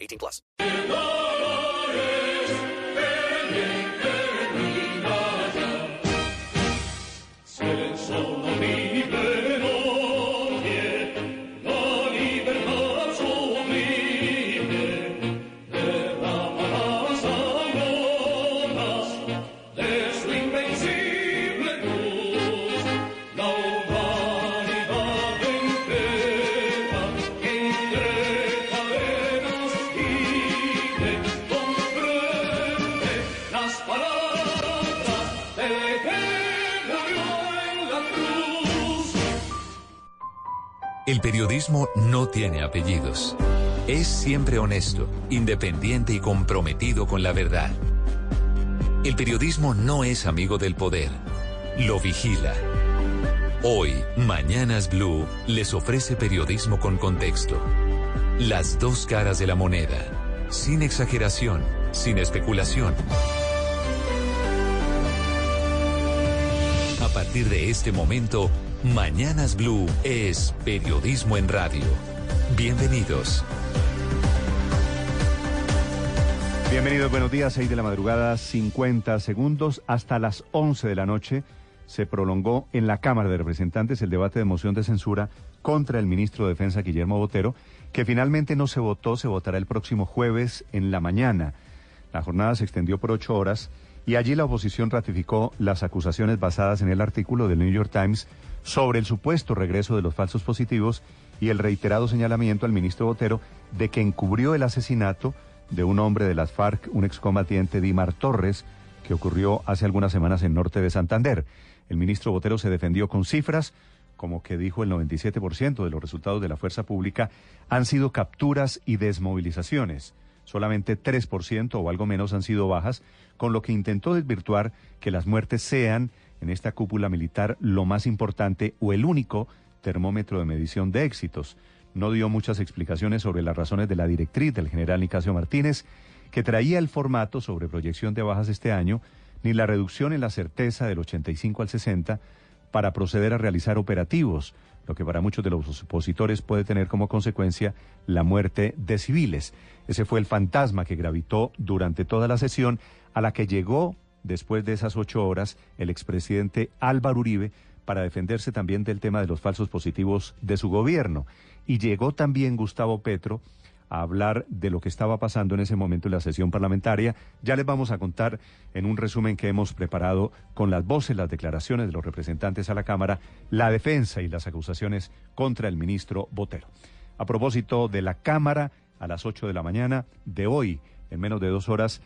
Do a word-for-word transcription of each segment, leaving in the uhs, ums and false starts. eighteen plus. El periodismo no tiene apellidos. Es siempre honesto, independiente y comprometido con la verdad. El periodismo no es amigo del poder. Lo vigila. Hoy, Mañanas Blue les ofrece periodismo con contexto. Las dos caras de la moneda. Sin exageración, sin especulación. A partir de este momento, Mañanas Blue es periodismo en radio. Bienvenidos. Bienvenidos, buenos días. seis de la madrugada, cincuenta segundos. Hasta las once de la noche se prolongó en la Cámara de Representantes el debate de moción de censura contra el ministro de Defensa, Guillermo Botero, que finalmente no se votó, se votará el próximo jueves en la mañana. La jornada se extendió por ocho horas y allí la oposición ratificó las acusaciones basadas en el artículo del New York Times sobre el supuesto regreso de los falsos positivos y el reiterado señalamiento al ministro Botero de que encubrió el asesinato de un hombre de las FARC, un excombatiente Dimar Torres, que ocurrió hace algunas semanas en norte de Santander. El ministro Botero se defendió con cifras, como que dijo el noventa y siete por ciento de los resultados de la fuerza pública han sido capturas y desmovilizaciones. Solamente tres por ciento o algo menos han sido bajas, con lo que intentó desvirtuar que las muertes sean en esta cúpula militar lo más importante o el único termómetro de medición de éxitos. No dio muchas explicaciones sobre las razones de la directriz del general Nicasio Martínez, que traía el formato sobre proyección de bajas este año, ni la reducción en la certeza del ochenta y cinco al sesenta para proceder a realizar operativos, lo que para muchos de los opositores puede tener como consecuencia la muerte de civiles. Ese fue el fantasma que gravitó durante toda la sesión, a la que llegó después de esas ocho horas el expresidente Álvaro Uribe para defenderse también del tema de los falsos positivos de su gobierno. Y llegó también Gustavo Petro a hablar de lo que estaba pasando en ese momento en la sesión parlamentaria. Ya les vamos a contar en un resumen que hemos preparado con las voces, las declaraciones de los representantes a la Cámara, la defensa y las acusaciones contra el ministro Botero. A propósito de la Cámara, a las ocho de la mañana de hoy, en menos de dos horas,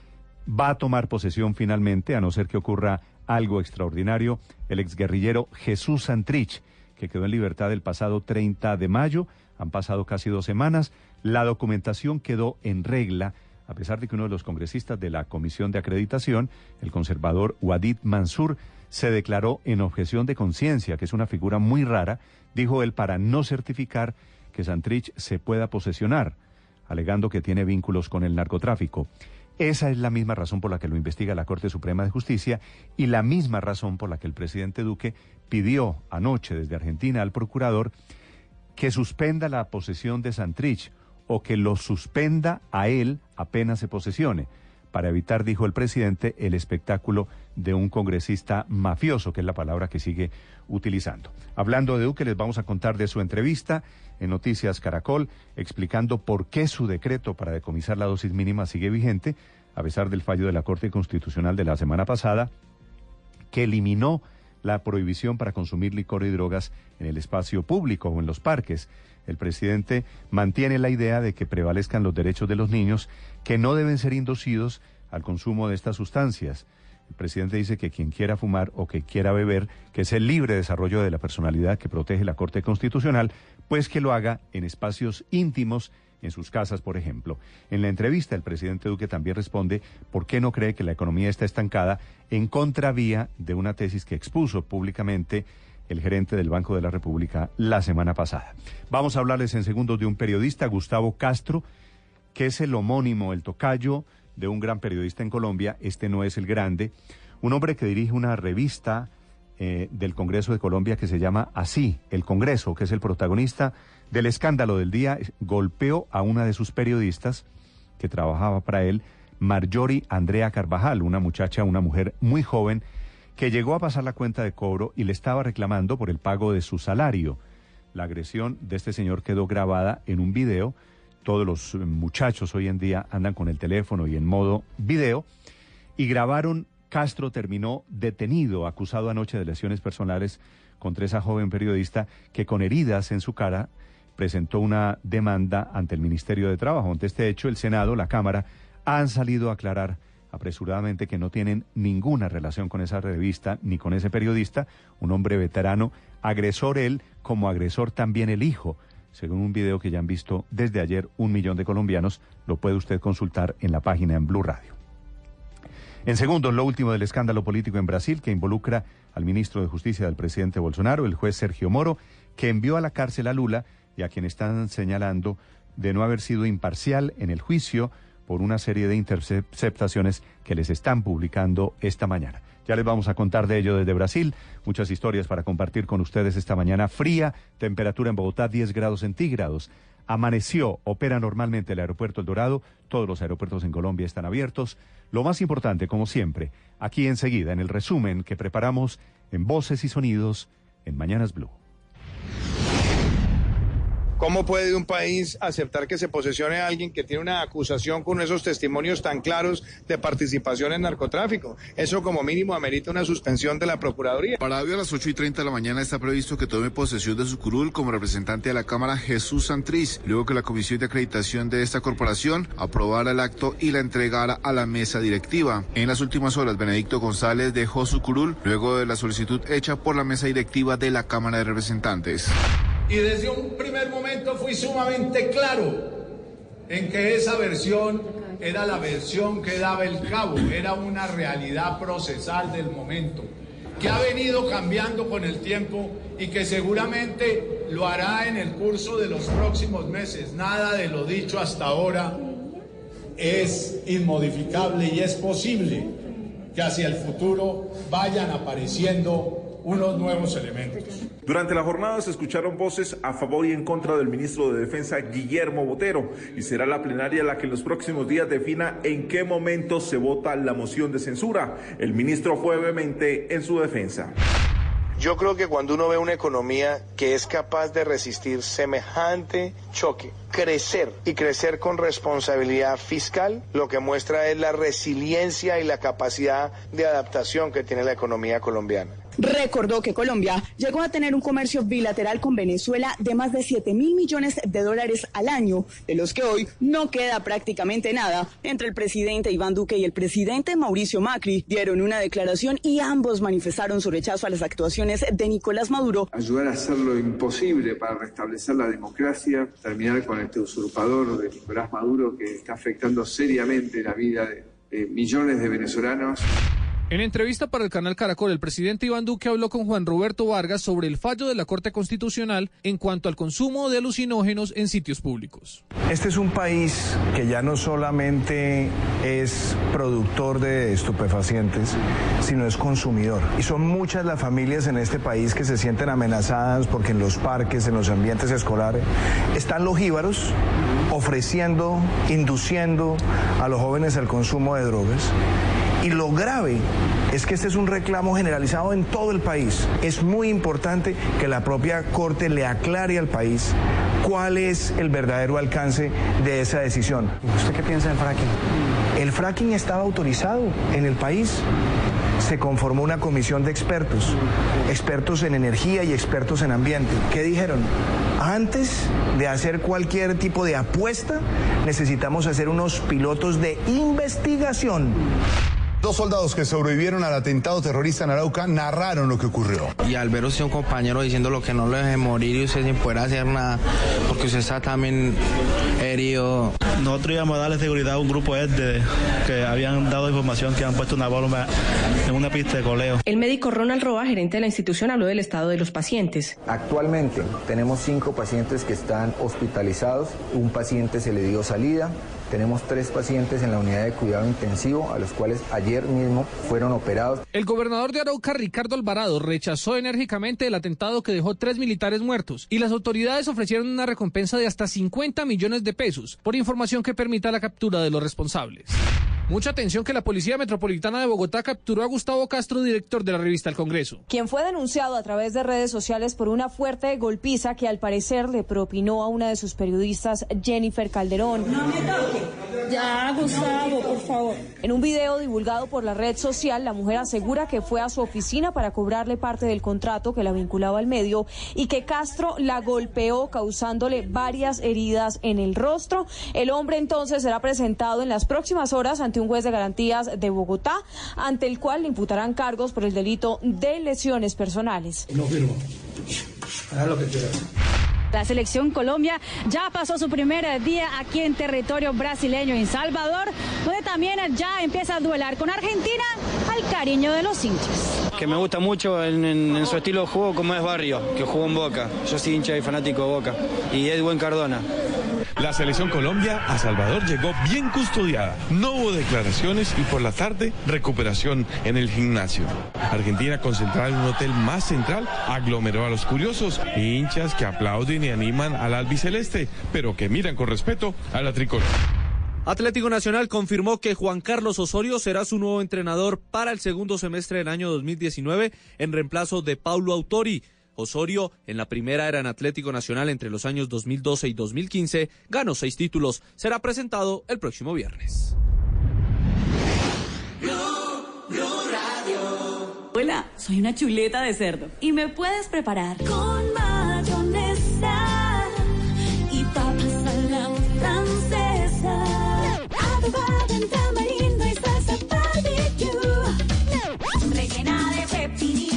va a tomar posesión finalmente, a no ser que ocurra algo extraordinario, el exguerrillero Jesús Santrich, que quedó en libertad el pasado treinta de mayo. Han pasado casi dos semanas. La documentación quedó en regla, a pesar de que uno de los congresistas de la Comisión de Acreditación, el conservador Wadid Mansur, se declaró en objeción de conciencia, que es una figura muy rara, dijo él, para no certificar que Santrich se pueda posesionar, alegando que tiene vínculos con el narcotráfico. Esa es la misma razón por la que lo investiga la Corte Suprema de Justicia y la misma razón por la que el presidente Duque pidió anoche desde Argentina al procurador que suspenda la posesión de Santrich o que lo suspenda a él apenas se posesione, para evitar, dijo el presidente, el espectáculo de un congresista mafioso, que es la palabra que sigue utilizando. Hablando de Duque, les vamos a contar de su entrevista en Noticias Caracol, explicando por qué su decreto para decomisar la dosis mínima sigue vigente, a pesar del fallo de la Corte Constitucional de la semana pasada, que eliminó la prohibición para consumir licor y drogas en el espacio público o en los parques. El presidente mantiene la idea de que prevalezcan los derechos de los niños, que no deben ser inducidos al consumo de estas sustancias. El presidente dice que quien quiera fumar o que quiera beber, que es el libre desarrollo de la personalidad que protege la Corte Constitucional, pues que lo haga en espacios íntimos en sus casas, por ejemplo. En la entrevista, el presidente Duque también responde por qué no cree que la economía está estancada, en contravía de una tesis que expuso públicamente el gerente del Banco de la República la semana pasada. Vamos a hablarles en segundos de un periodista, Gustavo Castro, que es el homónimo, el tocayo de un gran periodista en Colombia. Este no es el grande. Un hombre que dirige una revista eh, del Congreso de Colombia que se llama así, El Congreso, que es el protagonista del escándalo del día. Golpeó a una de sus periodistas que trabajaba para él, Marjorie Andrea Carvajal, una muchacha, una mujer muy joven, que llegó a pasar la cuenta de cobro y le estaba reclamando por el pago de su salario. La agresión de este señor quedó grabada en un video. Todos los muchachos hoy en día andan con el teléfono y en modo video. Y grabaron. Castro terminó detenido, acusado anoche de lesiones personales contra esa joven periodista que, con heridas en su cara, presentó una demanda ante el Ministerio de Trabajo. Ante este hecho, el Senado, la Cámara, han salido a aclarar apresuradamente que no tienen ninguna relación con esa revista ni con ese periodista, un hombre veterano, agresor él, como agresor también el hijo. Según un video que ya han visto desde ayer un millón de colombianos, lo puede usted consultar en la página en Blue Radio. En segundos, lo último del escándalo político en Brasil, que involucra al ministro de Justicia del presidente Bolsonaro, el juez Sergio Moro, que envió a la cárcel a Lula y a quien están señalando de no haber sido imparcial en el juicio por una serie de interceptaciones que les están publicando esta mañana. Ya les vamos a contar de ello desde Brasil. Muchas historias para compartir con ustedes esta mañana fría. Temperatura en Bogotá, diez grados centígrados. Amaneció, opera normalmente el aeropuerto El Dorado. Todos los aeropuertos en Colombia están abiertos. Lo más importante, como siempre, aquí enseguida, en el resumen que preparamos en Voces y Sonidos en Mañanas Blue. ¿Cómo puede un país aceptar que se posesione a alguien que tiene una acusación con esos testimonios tan claros de participación en narcotráfico? Eso como mínimo amerita una suspensión de la Procuraduría. Para hoy a las ocho y treinta de la mañana está previsto que tome posesión de su curul como representante de la Cámara Jesús Santrich, luego que la Comisión de Acreditación de esta corporación aprobara el acto y la entregara a la mesa directiva. En las últimas horas, Benedicto González dejó su curul luego de la solicitud hecha por la mesa directiva de la Cámara de Representantes. Y desde un primer momento fui sumamente claro en que esa versión era la versión que daba el cabo, era una realidad procesal del momento, que ha venido cambiando con el tiempo y que seguramente lo hará en el curso de los próximos meses. Nada de lo dicho hasta ahora es inmodificable y es posible que hacia el futuro vayan apareciendo unos nuevos elementos. Durante la jornada se escucharon voces a favor y en contra del ministro de Defensa Guillermo Botero, y será la plenaria la que en los próximos días defina en qué momento se vota la moción de censura. El ministro fue vehemente en su defensa. Yo creo que cuando uno ve una economía que es capaz de resistir semejante choque, crecer y crecer con responsabilidad fiscal, lo que muestra es la resiliencia y la capacidad de adaptación que tiene la economía colombiana. Recordó que Colombia llegó a tener un comercio bilateral con Venezuela de más de siete mil millones de dólares al año, de los que hoy no queda prácticamente nada. Entre el presidente Iván Duque y el presidente Mauricio Macri dieron una declaración y ambos manifestaron su rechazo a las actuaciones de Nicolás Maduro. Ayudar a hacer lo imposible para restablecer la democracia, terminar con este usurpador de Nicolás Maduro que está afectando seriamente la vida de, de millones de venezolanos. En entrevista para el canal Caracol, el presidente Iván Duque habló con Juan Roberto Vargas sobre el fallo de la Corte Constitucional en cuanto al consumo de alucinógenos en sitios públicos. Este es un país que ya no solamente es productor de estupefacientes, sino es consumidor. Y son muchas las familias en este país que se sienten amenazadas porque en los parques, en los ambientes escolares, están los jíbaros ofreciendo, induciendo a los jóvenes al consumo de drogas. Y lo grave es que este es un reclamo generalizado en todo el país. Es muy importante que la propia Corte le aclare al país cuál es el verdadero alcance de esa decisión. ¿Usted qué piensa del fracking? El fracking estaba autorizado en el país. Se conformó una comisión de expertos, expertos en energía y expertos en ambiente. ¿Qué dijeron? Antes de hacer cualquier tipo de apuesta, necesitamos hacer unos pilotos de investigación. Dos soldados que sobrevivieron al atentado terrorista en Arauca narraron lo que ocurrió. Y al ver usted un compañero diciendo lo que no lo deje morir y usted sin poder hacer nada, porque usted está también herido. Nosotros íbamos a darle seguridad a un grupo este que habían dado información que han puesto una bomba en una pista de coleo. El médico Ronald Roa, gerente de la institución, habló del estado de los pacientes. Actualmente tenemos cinco pacientes que están hospitalizados, un paciente se le dio salida. Tenemos tres pacientes en la unidad de cuidado intensivo, a los cuales ayer mismo fueron operados. El gobernador de Arauca, Ricardo Alvarado, rechazó enérgicamente el atentado que dejó tres militares muertos y las autoridades ofrecieron una recompensa de hasta cincuenta millones de pesos por información que permita la captura de los responsables. Mucha atención que la Policía Metropolitana de Bogotá capturó a Gustavo Castro, director de la revista El Congreso, quien fue denunciado a través de redes sociales por una fuerte golpiza que al parecer le propinó a una de sus periodistas, Jennifer Calderón. No me toque. Ya, Gustavo, por favor. En un video divulgado por la red social, la mujer asegura que fue a su oficina para cobrarle parte del contrato que la vinculaba al medio y que Castro la golpeó causándole varias heridas en el rostro. El hombre entonces será presentado en las próximas horas ante un juez de garantías de Bogotá, ante el cual le imputarán cargos por el delito de lesiones personales. No firmo. Haga lo que quiera. La selección Colombia ya pasó su primer día aquí en territorio brasileño, en Salvador, donde también ya empieza a duelar con Argentina al cariño de los hinchas. Que me gusta mucho en, en, en su estilo de juego, como es Barrio, que jugó en Boca. Yo soy hincha y fanático de Boca. Y Edwin Cardona. La selección Colombia a Salvador llegó bien custodiada. No hubo declaraciones y por la tarde recuperación en el gimnasio. Argentina, concentrada en un hotel más central, aglomeró a los curiosos y hinchas que aplauden y animan al albiceleste, pero que miran con respeto a la tricolor. Atlético Nacional confirmó que Juan Carlos Osorio será su nuevo entrenador para el segundo semestre del año dos mil diecinueve en reemplazo de Paulo Autuori. Osorio, en la primera era en Atlético Nacional entre los años dos mil doce y dos mil quince, ganó seis títulos. Será presentado el próximo viernes. Blue, Blue Radio. Hola, soy una chuleta de cerdo y me puedes preparar con mayonesa y papas a la francesa. Adobada en tamarindo y salsa barbecue. Rellena de pepinillos.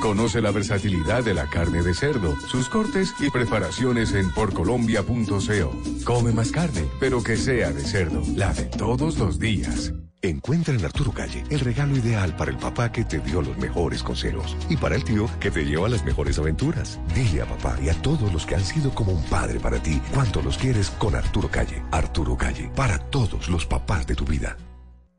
Conoce la versatilidad de la carne de cerdo, sus cortes y preparaciones en por colombia punto co. Come más carne, pero que sea de cerdo, la de todos los días. Encuentra en Arturo Calle el regalo ideal para el papá que te dio los mejores consejos y para el tío que te lleva a las mejores aventuras. Dile a papá y a todos los que han sido como un padre para ti cuánto los quieres con Arturo Calle. Arturo Calle, para todos los papás de tu vida.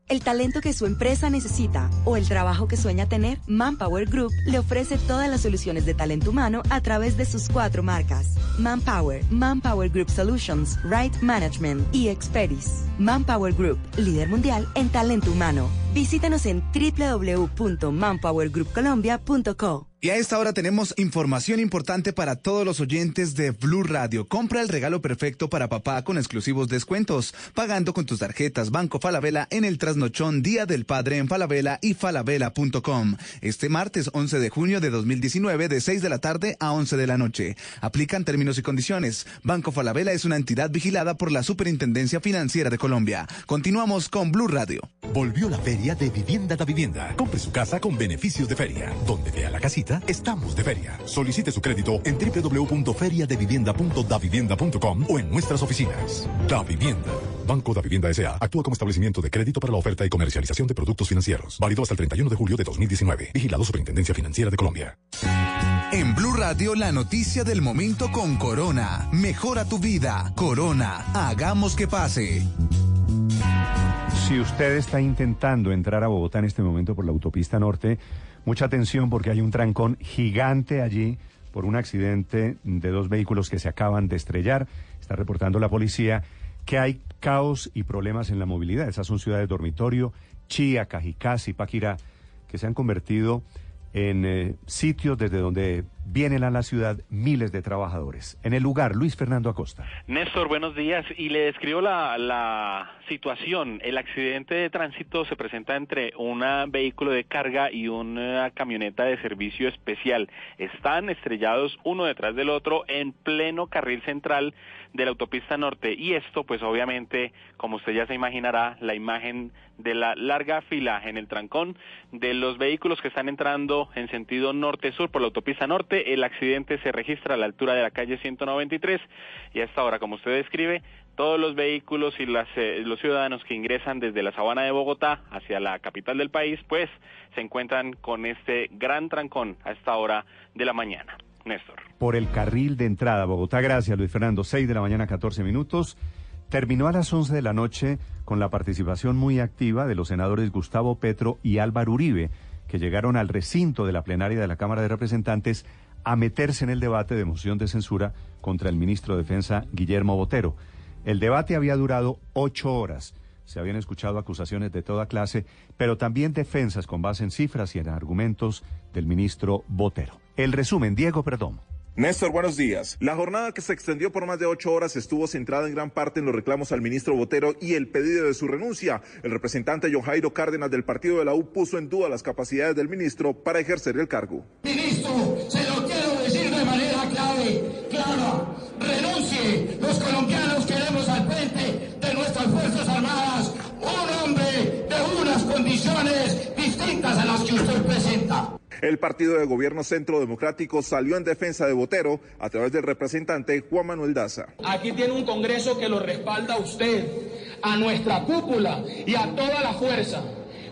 El talento que su empresa necesita o el trabajo que sueña tener, Manpower Group le ofrece todas las soluciones de talento humano a través de sus cuatro marcas: Manpower, Manpower Group Solutions, Right Management y Expertise. Manpower Group, líder mundial en talento humano. Visítanos en doble u doble u doble u punto manpower group colombia punto co. Y a esta hora tenemos información importante para todos los oyentes de Blue Radio. Compra el regalo perfecto para papá con exclusivos descuentos, pagando con tus tarjetas Banco Falabella en el trasnochón Día del Padre en Falabella y falabella punto com. Este martes once de junio de dos mil diecinueve de seis de la tarde a once de la noche. Aplican términos y condiciones. Banco Falabella es una entidad vigilada por la Superintendencia Financiera de Colombia. Continuamos con Blue Radio. Volvió la feria de Vivienda da Vivienda. Compre su casa con beneficios de feria. Donde vea la casita, estamos de feria. Solicite su crédito en doble u doble u doble u punto feria de vivienda punto da vivienda punto com o en nuestras oficinas. Da Vivienda. Banco Da Vivienda S A actúa como establecimiento de crédito para la oferta y comercialización de productos financieros. Válido hasta el treinta y uno de julio de dos mil diecinueve. Vigilado Superintendencia Financiera de Colombia. En Blue Radio, la noticia del momento con Corona. Mejora tu vida. Corona. Hagamos que pase. Si usted está intentando entrar a Bogotá en este momento por la autopista norte, mucha atención porque hay un trancón gigante allí por un accidente de dos vehículos que se acaban de estrellar. Está reportando la policía que hay caos y problemas en la movilidad. Esas son ciudades dormitorio, Chía, Cajicá, Zipaquirá, que se han convertido en eh, sitios desde donde vienen a la ciudad miles de trabajadores. En el lugar, Luis Fernando Acosta. Néstor, buenos días. Y le describo la, la situación. El accidente de tránsito se presenta entre un vehículo de carga y una camioneta de servicio especial. Están estrellados uno detrás del otro en pleno carril central de la autopista norte. Y esto, pues obviamente, como usted ya se imaginará, la imagen de la larga fila en el trancón de los vehículos que están entrando en sentido norte-sur por la autopista norte. El accidente se registra a la altura de la calle ciento noventa y tres y hasta ahora, como usted describe, todos los vehículos y las, eh, los ciudadanos que ingresan desde la sabana de Bogotá hacia la capital del país, pues se encuentran con este gran trancón a esta hora de la mañana. Néstor. Por el carril de entrada a Bogotá, gracias Luis Fernando, seis de la mañana, catorce minutos. Terminó a las once de la noche con la participación muy activa de los senadores Gustavo Petro y Álvaro Uribe, que llegaron al recinto de la plenaria de la Cámara de Representantes a meterse en el debate de moción de censura contra el ministro de Defensa, Guillermo Botero. El debate había durado ocho horas. Se habían escuchado acusaciones de toda clase, pero también defensas con base en cifras y en argumentos del ministro Botero. El resumen, Diego Perdomo. Néstor, buenos días. La jornada que se extendió por más de ocho horas estuvo centrada en gran parte en los reclamos al ministro Botero y el pedido de su renuncia. El representante John Jairo Cárdenas del partido de la U puso en duda las capacidades del ministro para ejercer el cargo. Ministro, se lo quiero decir de manera clave, clara. Renuncie. Los colombianos queremos al frente de nuestras Fuerzas Armadas un hombre de unas condiciones distintas a las que usted presenta. El partido de gobierno Centro Democrático salió en defensa de Botero a través del representante Juan Manuel Daza. Aquí tiene un Congreso que lo respalda a usted, a nuestra cúpula y a toda la fuerza,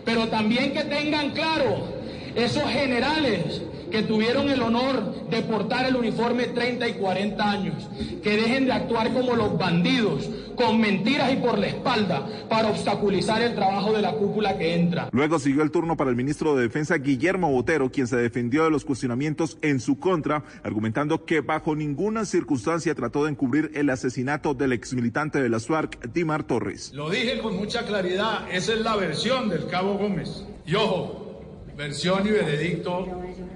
pero también que tengan claro esos generales que tuvieron el honor de portar el uniforme treinta y cuarenta años, que dejen de actuar como los bandidos, con mentiras y por la espalda, para obstaculizar el trabajo de la cúpula que entra. Luego siguió el turno para el ministro de Defensa, Guillermo Botero, quien se defendió de los cuestionamientos en su contra, argumentando que bajo ninguna circunstancia trató de encubrir el asesinato del exmilitante de la SUARC, Dimar Torres. Lo dije con mucha claridad, esa es la versión del cabo Gómez. Y ojo, versión y veredicto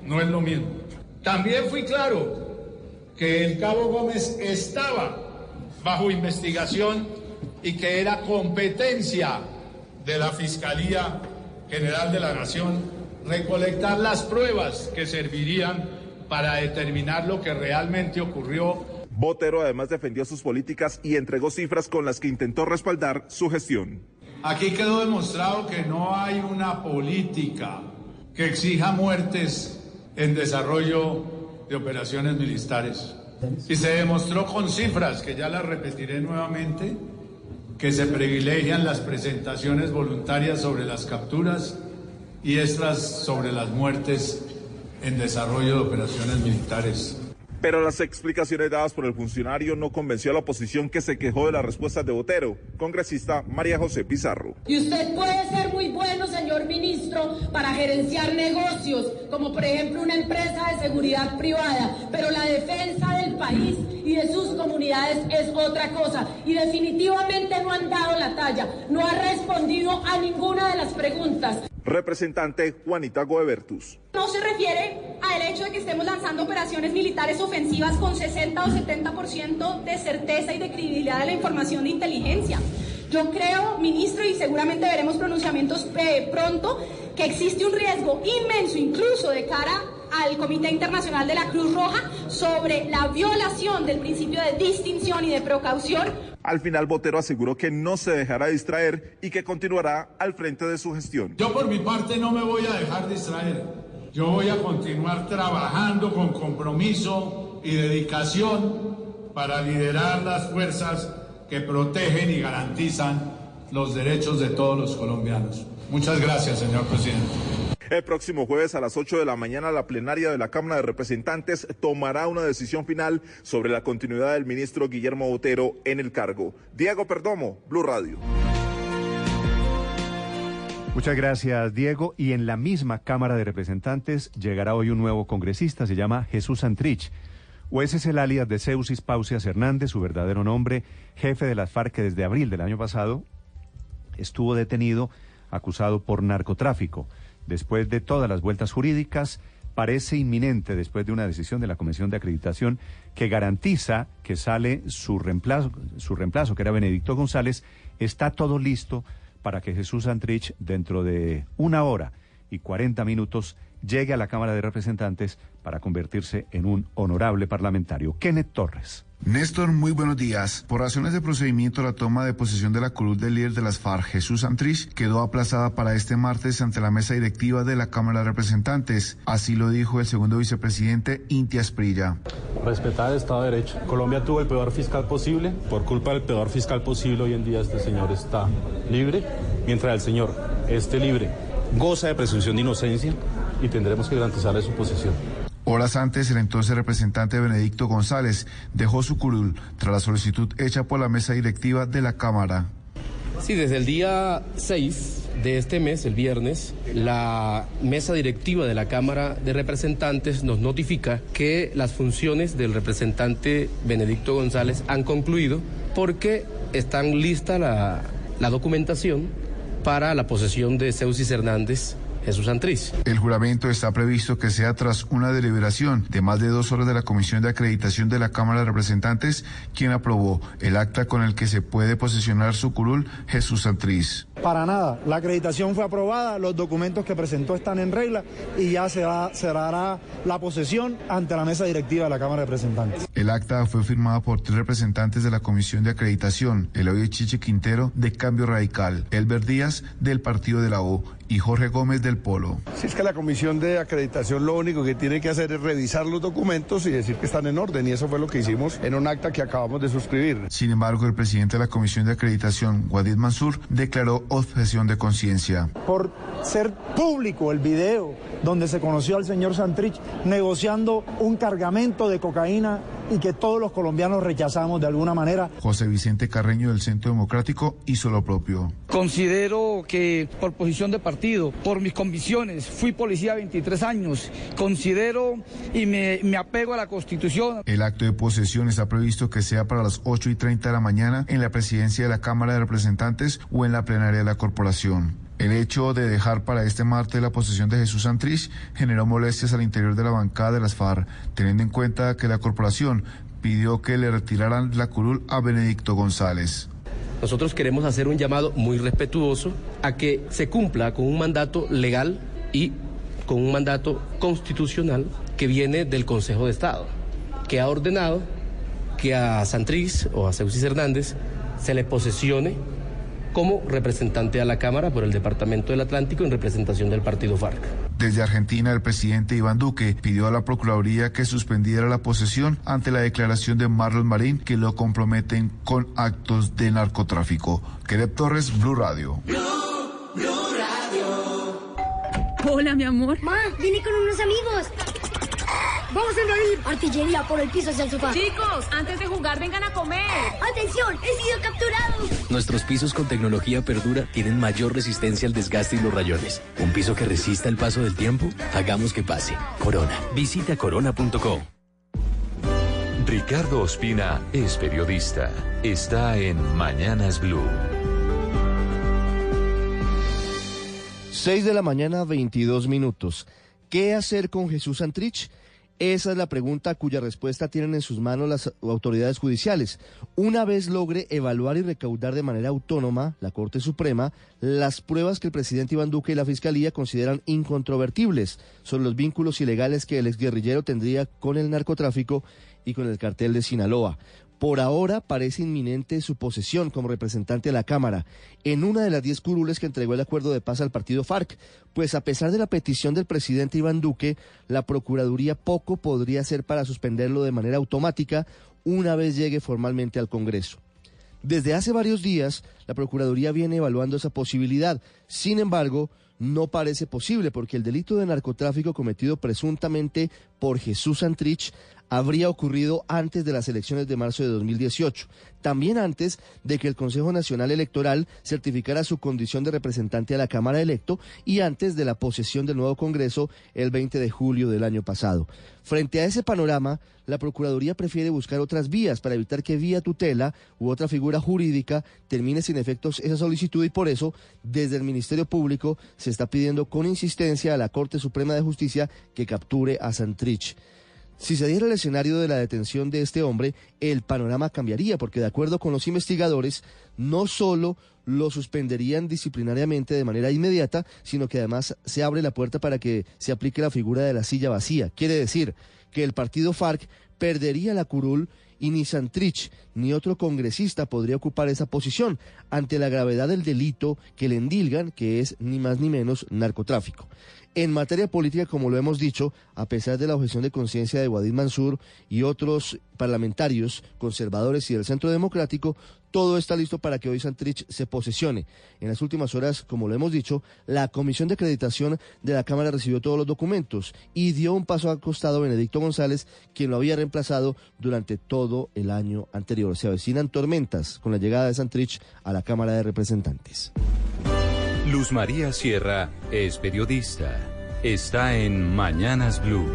no es lo mismo. También fui claro que el cabo Gómez estaba bajo investigación y que era competencia de la Fiscalía General de la Nación recolectar las pruebas que servirían para determinar lo que realmente ocurrió. Botero además defendió sus políticas y entregó cifras con las que intentó respaldar su gestión. Aquí quedó demostrado que no hay una política que exija muertes en desarrollo de operaciones militares. Y se demostró con cifras, que ya las repetiré nuevamente, que se privilegian las presentaciones voluntarias sobre las capturas y estas sobre las muertes en desarrollo de operaciones militares. Pero las explicaciones dadas por el funcionario no convenció a la oposición, que se quejó de las respuestas de Botero. Congresista María José Pizarro. Y usted puede ser muy bueno, señor ministro, para gerenciar negocios, como por ejemplo una empresa de seguridad privada, pero la defensa del país y de sus comunidades es otra cosa. Y definitivamente no han dado la talla, no ha respondido a ninguna de las preguntas. Representante Juanita Goebertus. No se refiere al hecho de que estemos lanzando operaciones militares ofensivas con sesenta o setenta por ciento de certeza y de credibilidad de la información de inteligencia. Yo creo, ministro, y seguramente veremos pronunciamientos eh, pronto, que existe un riesgo inmenso, incluso de cara al Comité Internacional de la Cruz Roja, sobre la violación del principio de distinción y de precaución. Al final, Botero aseguró que no se dejará distraer y que continuará al frente de su gestión. Yo por mi parte no me voy a dejar distraer. Yo voy a continuar trabajando con compromiso y dedicación para liderar las fuerzas que protegen y garantizan los derechos de todos los colombianos. Muchas gracias, señor presidente. El próximo jueves a las ocho de la mañana, la plenaria de la Cámara de Representantes tomará una decisión final sobre la continuidad del ministro Guillermo Botero en el cargo. Diego Perdomo, Blue Radio. Muchas gracias, Diego. Y en la misma Cámara de Representantes llegará hoy un nuevo congresista, se llama Jesús Santrich. O ese es el alias de Seuxis Paucias Hernández, su verdadero nombre, jefe de las FARC, que desde abril del año pasado estuvo detenido, acusado por narcotráfico. Después de todas las vueltas jurídicas, parece inminente después de una decisión de la Comisión de Acreditación que garantiza que sale su reemplazo, su reemplazo que era Benedicto González. Está todo listo para que Jesús Santrich, dentro de una hora y cuarenta minutos, llegue a la Cámara de Representantes para convertirse en un honorable parlamentario. Kenneth Torres. Néstor, muy buenos días. Por razones de procedimiento, la toma de posesión de la curul del líder de las FARC, Jesús Santrich, quedó aplazada para este martes ante la mesa directiva de la Cámara de Representantes. Así lo dijo el segundo vicepresidente, Inti Asprilla. Respetar el Estado de Derecho. Colombia tuvo el peor fiscal posible. Por culpa del peor fiscal posible, hoy en día este señor está libre, mientras el señor esté libre, goza de presunción de inocencia y tendremos que garantizarle su posesión. Horas antes, el entonces representante Benedicto González dejó su curul tras la solicitud hecha por la mesa directiva de la Cámara. Sí, desde el día seis de este mes, el viernes, la mesa directiva de la Cámara de Representantes nos notifica que las funciones del representante Benedicto González han concluido porque están lista la, la documentación para la posesión de Seuxis Hernández. Jesús Santrich. El juramento está previsto que sea tras una deliberación de más de dos horas de la Comisión de Acreditación de la Cámara de Representantes, quien aprobó el acta con el que se puede posesionar su curul, Jesús Santrich. Para nada, la acreditación fue aprobada, los documentos que presentó están en regla y ya se, da, se dará la posesión ante la mesa directiva de la Cámara de Representantes. El acta fue firmada por tres representantes de la Comisión de Acreditación, Eloy Chiche Quintero, de Cambio Radical, Elber Díaz, del Partido de la O, y Jorge Gómez del Polo. Si es que la Comisión de Acreditación lo único que tiene que hacer es revisar los documentos y decir que están en orden, y eso fue lo que hicimos en un acta que acabamos de suscribir. Sin embargo, el presidente de la Comisión de Acreditación, Wadid Mansur, declaró objeción de conciencia. Por ser público el video donde se conoció al señor Santrich negociando un cargamento de cocaína y que todos los colombianos rechazamos de alguna manera. José Vicente Carreño del Centro Democrático hizo lo propio. Considero que por posición de partido, por mis convicciones, fui policía veintitrés años, considero y me, me apego a la Constitución. El acto de posesión está previsto que sea para las ocho y treinta de la mañana en la presidencia de la Cámara de Representantes o en la plenaria de la corporación. El hecho de dejar para este martes la posesión de Jesús Santrich generó molestias al interior de la bancada de las FARC, teniendo en cuenta que la corporación pidió que le retiraran la curul a Benedicto González. Nosotros queremos hacer un llamado muy respetuoso a que se cumpla con un mandato legal y con un mandato constitucional que viene del Consejo de Estado, que ha ordenado que a Santrich o a Seuxis Hernández se le posesione como representante a la Cámara por el Departamento del Atlántico en representación del partido FARC. Desde Argentina, el presidente Iván Duque pidió a la Procuraduría que suspendiera la posesión ante la declaración de Marlon Marín que lo comprometen con actos de narcotráfico. Kenneth Torres, Blue Radio. Blue, Blue Radio. Hola, mi amor. Ma, vine con unos amigos. ¡Vamos a invadir! Artillería por el piso hacia el sofá. Chicos, antes de jugar, vengan a comer. ¡Atención! ¡He sido capturado! Nuestros pisos con tecnología Perdura tienen mayor resistencia al desgaste y los rayones. ¿Un piso que resista el paso del tiempo? Hagamos que pase. Corona. Visita corona punto com. Ricardo Ospina es periodista. Está en Mañanas Blue. seis de la mañana, veintidós minutos. ¿Qué hacer con Jesús Santrich? Esa es la pregunta cuya respuesta tienen en sus manos las autoridades judiciales. Una vez logre evaluar y recaudar de manera autónoma la Corte Suprema las pruebas que el presidente Iván Duque y la Fiscalía consideran incontrovertibles sobre los vínculos ilegales que el exguerrillero tendría con el narcotráfico y con el cartel de Sinaloa. Por ahora parece inminente su posesión como representante de la Cámara en una de las diez curules que entregó el acuerdo de paz al partido FARC, pues a pesar de la petición del presidente Iván Duque, la Procuraduría poco podría hacer para suspenderlo de manera automática una vez llegue formalmente al Congreso. Desde hace varios días, la Procuraduría viene evaluando esa posibilidad, sin embargo, no parece posible porque el delito de narcotráfico cometido presuntamente por Jesús Santrich habría ocurrido antes de las elecciones de marzo de dos mil dieciocho, también antes de que el Consejo Nacional Electoral certificara su condición de representante a la Cámara electo y antes de la posesión del nuevo Congreso el veinte de julio del año pasado. Frente a ese panorama, la Procuraduría prefiere buscar otras vías para evitar que vía tutela u otra figura jurídica termine sin efectos esa solicitud y por eso, desde el Ministerio Público, se está pidiendo con insistencia a la Corte Suprema de Justicia que capture a Santrich. Si se diera el escenario de la detención de este hombre, el panorama cambiaría, porque de acuerdo con los investigadores, no solo lo suspenderían disciplinariamente de manera inmediata, sino que además se abre la puerta para que se aplique la figura de la silla vacía. Quiere decir que el partido FARC perdería la curul y ni Santrich ni otro congresista podría ocupar esa posición ante la gravedad del delito que le endilgan, que es ni más ni menos narcotráfico. En materia política, como lo hemos dicho, a pesar de la objeción de conciencia de Wadid Mansur y otros parlamentarios conservadores y del Centro Democrático, todo está listo para que hoy Santrich se posesione. En las últimas horas, como lo hemos dicho, la Comisión de Acreditación de la Cámara recibió todos los documentos y dio un paso al costado a Benedicto González, quien lo había reemplazado durante todo el año anterior. Se avecinan tormentas con la llegada de Santrich a la Cámara de Representantes. Luz María Sierra es periodista. Está en Mañanas Blue.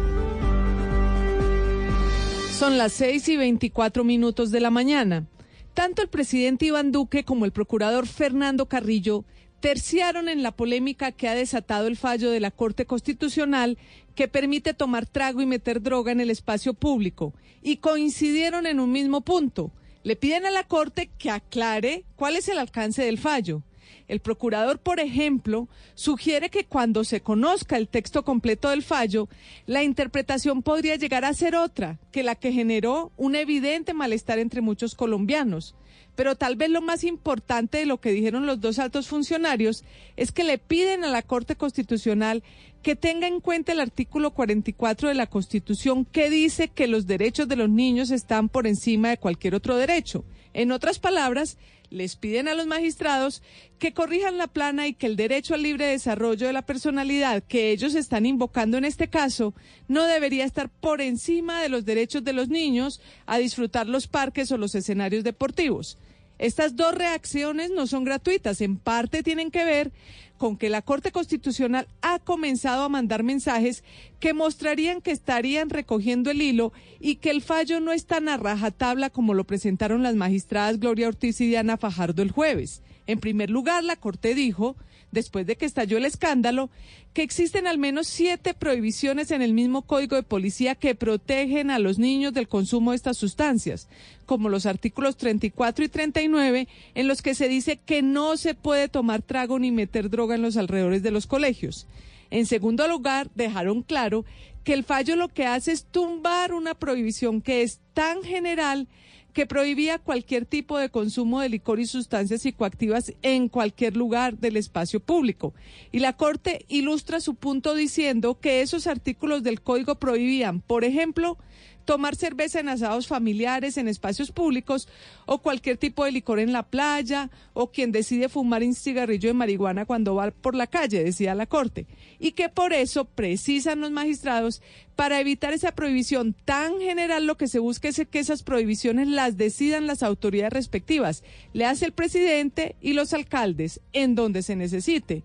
Son las seis y veinticuatro minutos de la mañana. Tanto el presidente Iván Duque como el procurador Fernando Carrillo terciaron en la polémica que ha desatado el fallo de la Corte Constitucional que permite tomar trago y meter droga en el espacio público, y coincidieron en un mismo punto. Le piden a la Corte que aclare cuál es el alcance del fallo. El procurador, por ejemplo, sugiere que cuando se conozca el texto completo del fallo, la interpretación podría llegar a ser otra que la que generó un evidente malestar entre muchos colombianos. Pero tal vez lo más importante de lo que dijeron los dos altos funcionarios es que le piden a la Corte Constitucional que tenga en cuenta el artículo cuarenta y cuatro de la Constitución, que dice que los derechos de los niños están por encima de cualquier otro derecho. En otras palabras, les piden a los magistrados que corrijan la plana y que el derecho al libre desarrollo de la personalidad que ellos están invocando en este caso no debería estar por encima de los derechos de los niños a disfrutar los parques o los escenarios deportivos. Estas dos reacciones no son gratuitas, en parte tienen que ver con que la Corte Constitucional ha comenzado a mandar mensajes que mostrarían que estarían recogiendo el hilo y que el fallo no es tan a rajatabla como lo presentaron las magistradas Gloria Ortiz y Diana Fajardo el jueves. En primer lugar, la Corte dijo, después de que estalló el escándalo, que existen al menos siete prohibiciones en el mismo Código de Policía que protegen a los niños del consumo de estas sustancias, como los artículos treinta y cuatro y treinta y nueve, en los que se dice que no se puede tomar trago ni meter droga en los alrededores de los colegios. En segundo lugar, dejaron claro que el fallo lo que hace es tumbar una prohibición que es tan general que prohibía cualquier tipo de consumo de licor y sustancias psicoactivas en cualquier lugar del espacio público. Y la Corte ilustra su punto diciendo que esos artículos del Código prohibían, por ejemplo, tomar cerveza en asados familiares, en espacios públicos, o cualquier tipo de licor en la playa, o quien decide fumar un cigarrillo de marihuana cuando va por la calle, decía la Corte. Y que por eso, precisan los magistrados, para evitar esa prohibición tan general, lo que se busca es que esas prohibiciones las decidan las autoridades respectivas, le hace el presidente y los alcaldes, en donde se necesite.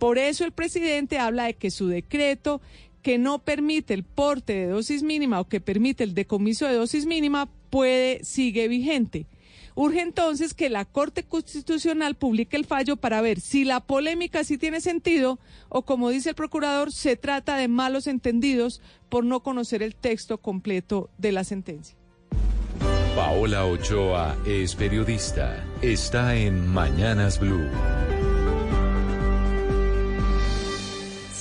Por eso el presidente habla de que su decreto que no permite el porte de dosis mínima o que permite el decomiso de dosis mínima puede, sigue vigente. Urge entonces que la Corte Constitucional publique el fallo para ver si la polémica sí tiene sentido o, como dice el procurador, se trata de malos entendidos por no conocer el texto completo de la sentencia. Paola Ochoa es periodista. Está en Mañanas Blue.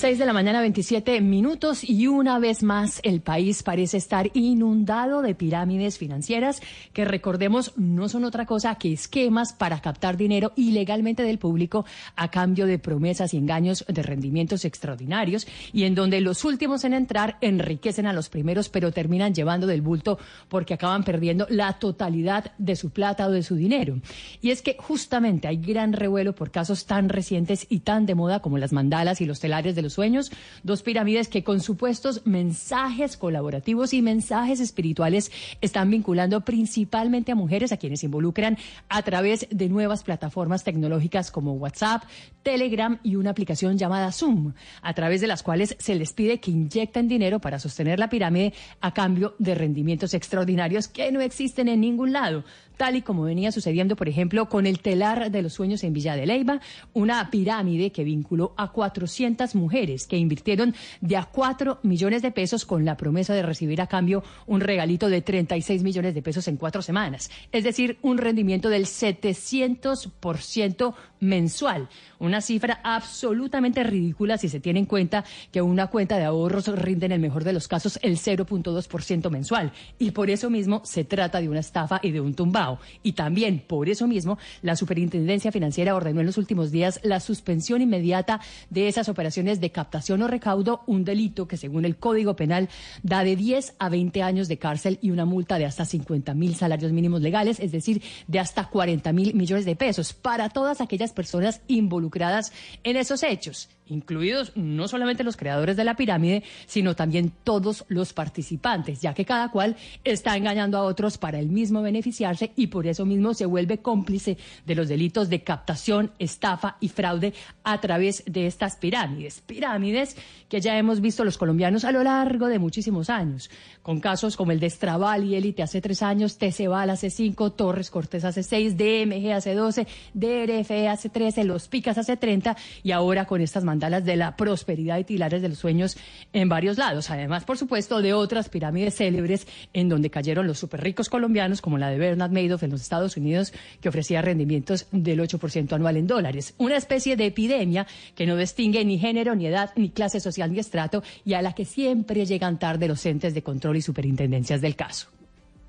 seis de la mañana, veintisiete minutos, y una vez más el país parece estar inundado de pirámides financieras que, recordemos, no son otra cosa que esquemas para captar dinero ilegalmente del público a cambio de promesas y engaños de rendimientos extraordinarios, y en donde los últimos en entrar enriquecen a los primeros pero terminan llevando del bulto porque acaban perdiendo la totalidad de su plata o de su dinero. Y es que justamente hay gran revuelo por casos tan recientes y tan de moda como las mandalas y los telares de los sueños, dos pirámides que con supuestos mensajes colaborativos y mensajes espirituales están vinculando principalmente a mujeres, a quienes involucran a través de nuevas plataformas tecnológicas como WhatsApp, Telegram y una aplicación llamada Zoom, a través de las cuales se les pide que inyecten dinero para sostener la pirámide a cambio de rendimientos extraordinarios que no existen en ningún lado. tal y como venía sucediendo, por ejemplo, con el telar de los sueños en Villa de Leyva, una pirámide que vinculó a cuatrocientas mujeres que invirtieron de a cuatro millones de pesos con la promesa de recibir a cambio un regalito de treinta y seis millones de pesos en cuatro semanas, es decir, un rendimiento del setecientos por ciento mensual, una cifra absolutamente ridícula si se tiene en cuenta que una cuenta de ahorros rinde en el mejor de los casos el cero punto dos por ciento mensual, y por eso mismo se trata de una estafa y de un tumbao, y también por eso mismo la Superintendencia Financiera ordenó en los últimos días la suspensión inmediata de esas operaciones de captación o recaudo, un delito que según el Código Penal da de diez a veinte años de cárcel y una multa de hasta cincuenta mil salarios mínimos legales, es decir, de hasta cuarenta mil millones de pesos para todas aquellas personas involucradas en esos hechos, incluidos no solamente los creadores de la pirámide, sino también todos los participantes, ya que cada cual está engañando a otros para él mismo beneficiarse y por eso mismo se vuelve cómplice de los delitos de captación, estafa y fraude a través de estas pirámides. Pirámides que ya hemos visto los colombianos a lo largo de muchísimos años, con casos como el de Estrabal y Élite hace tres años, T C Val hace cinco, Torres Cortés hace seis, D M G hace doce, D R F E hace trece, Los Picas hace treinta y ahora con estas mandatas de la prosperidad y telares de los sueños en varios lados. Además, por supuesto, de otras pirámides célebres en donde cayeron los superricos colombianos, como la de Bernard Madoff en los Estados Unidos, que ofrecía rendimientos del ocho por ciento anual en dólares. Una especie de epidemia que no distingue ni género, ni edad, ni clase social, ni estrato, y a la que siempre llegan tarde los entes de control y superintendencias del caso.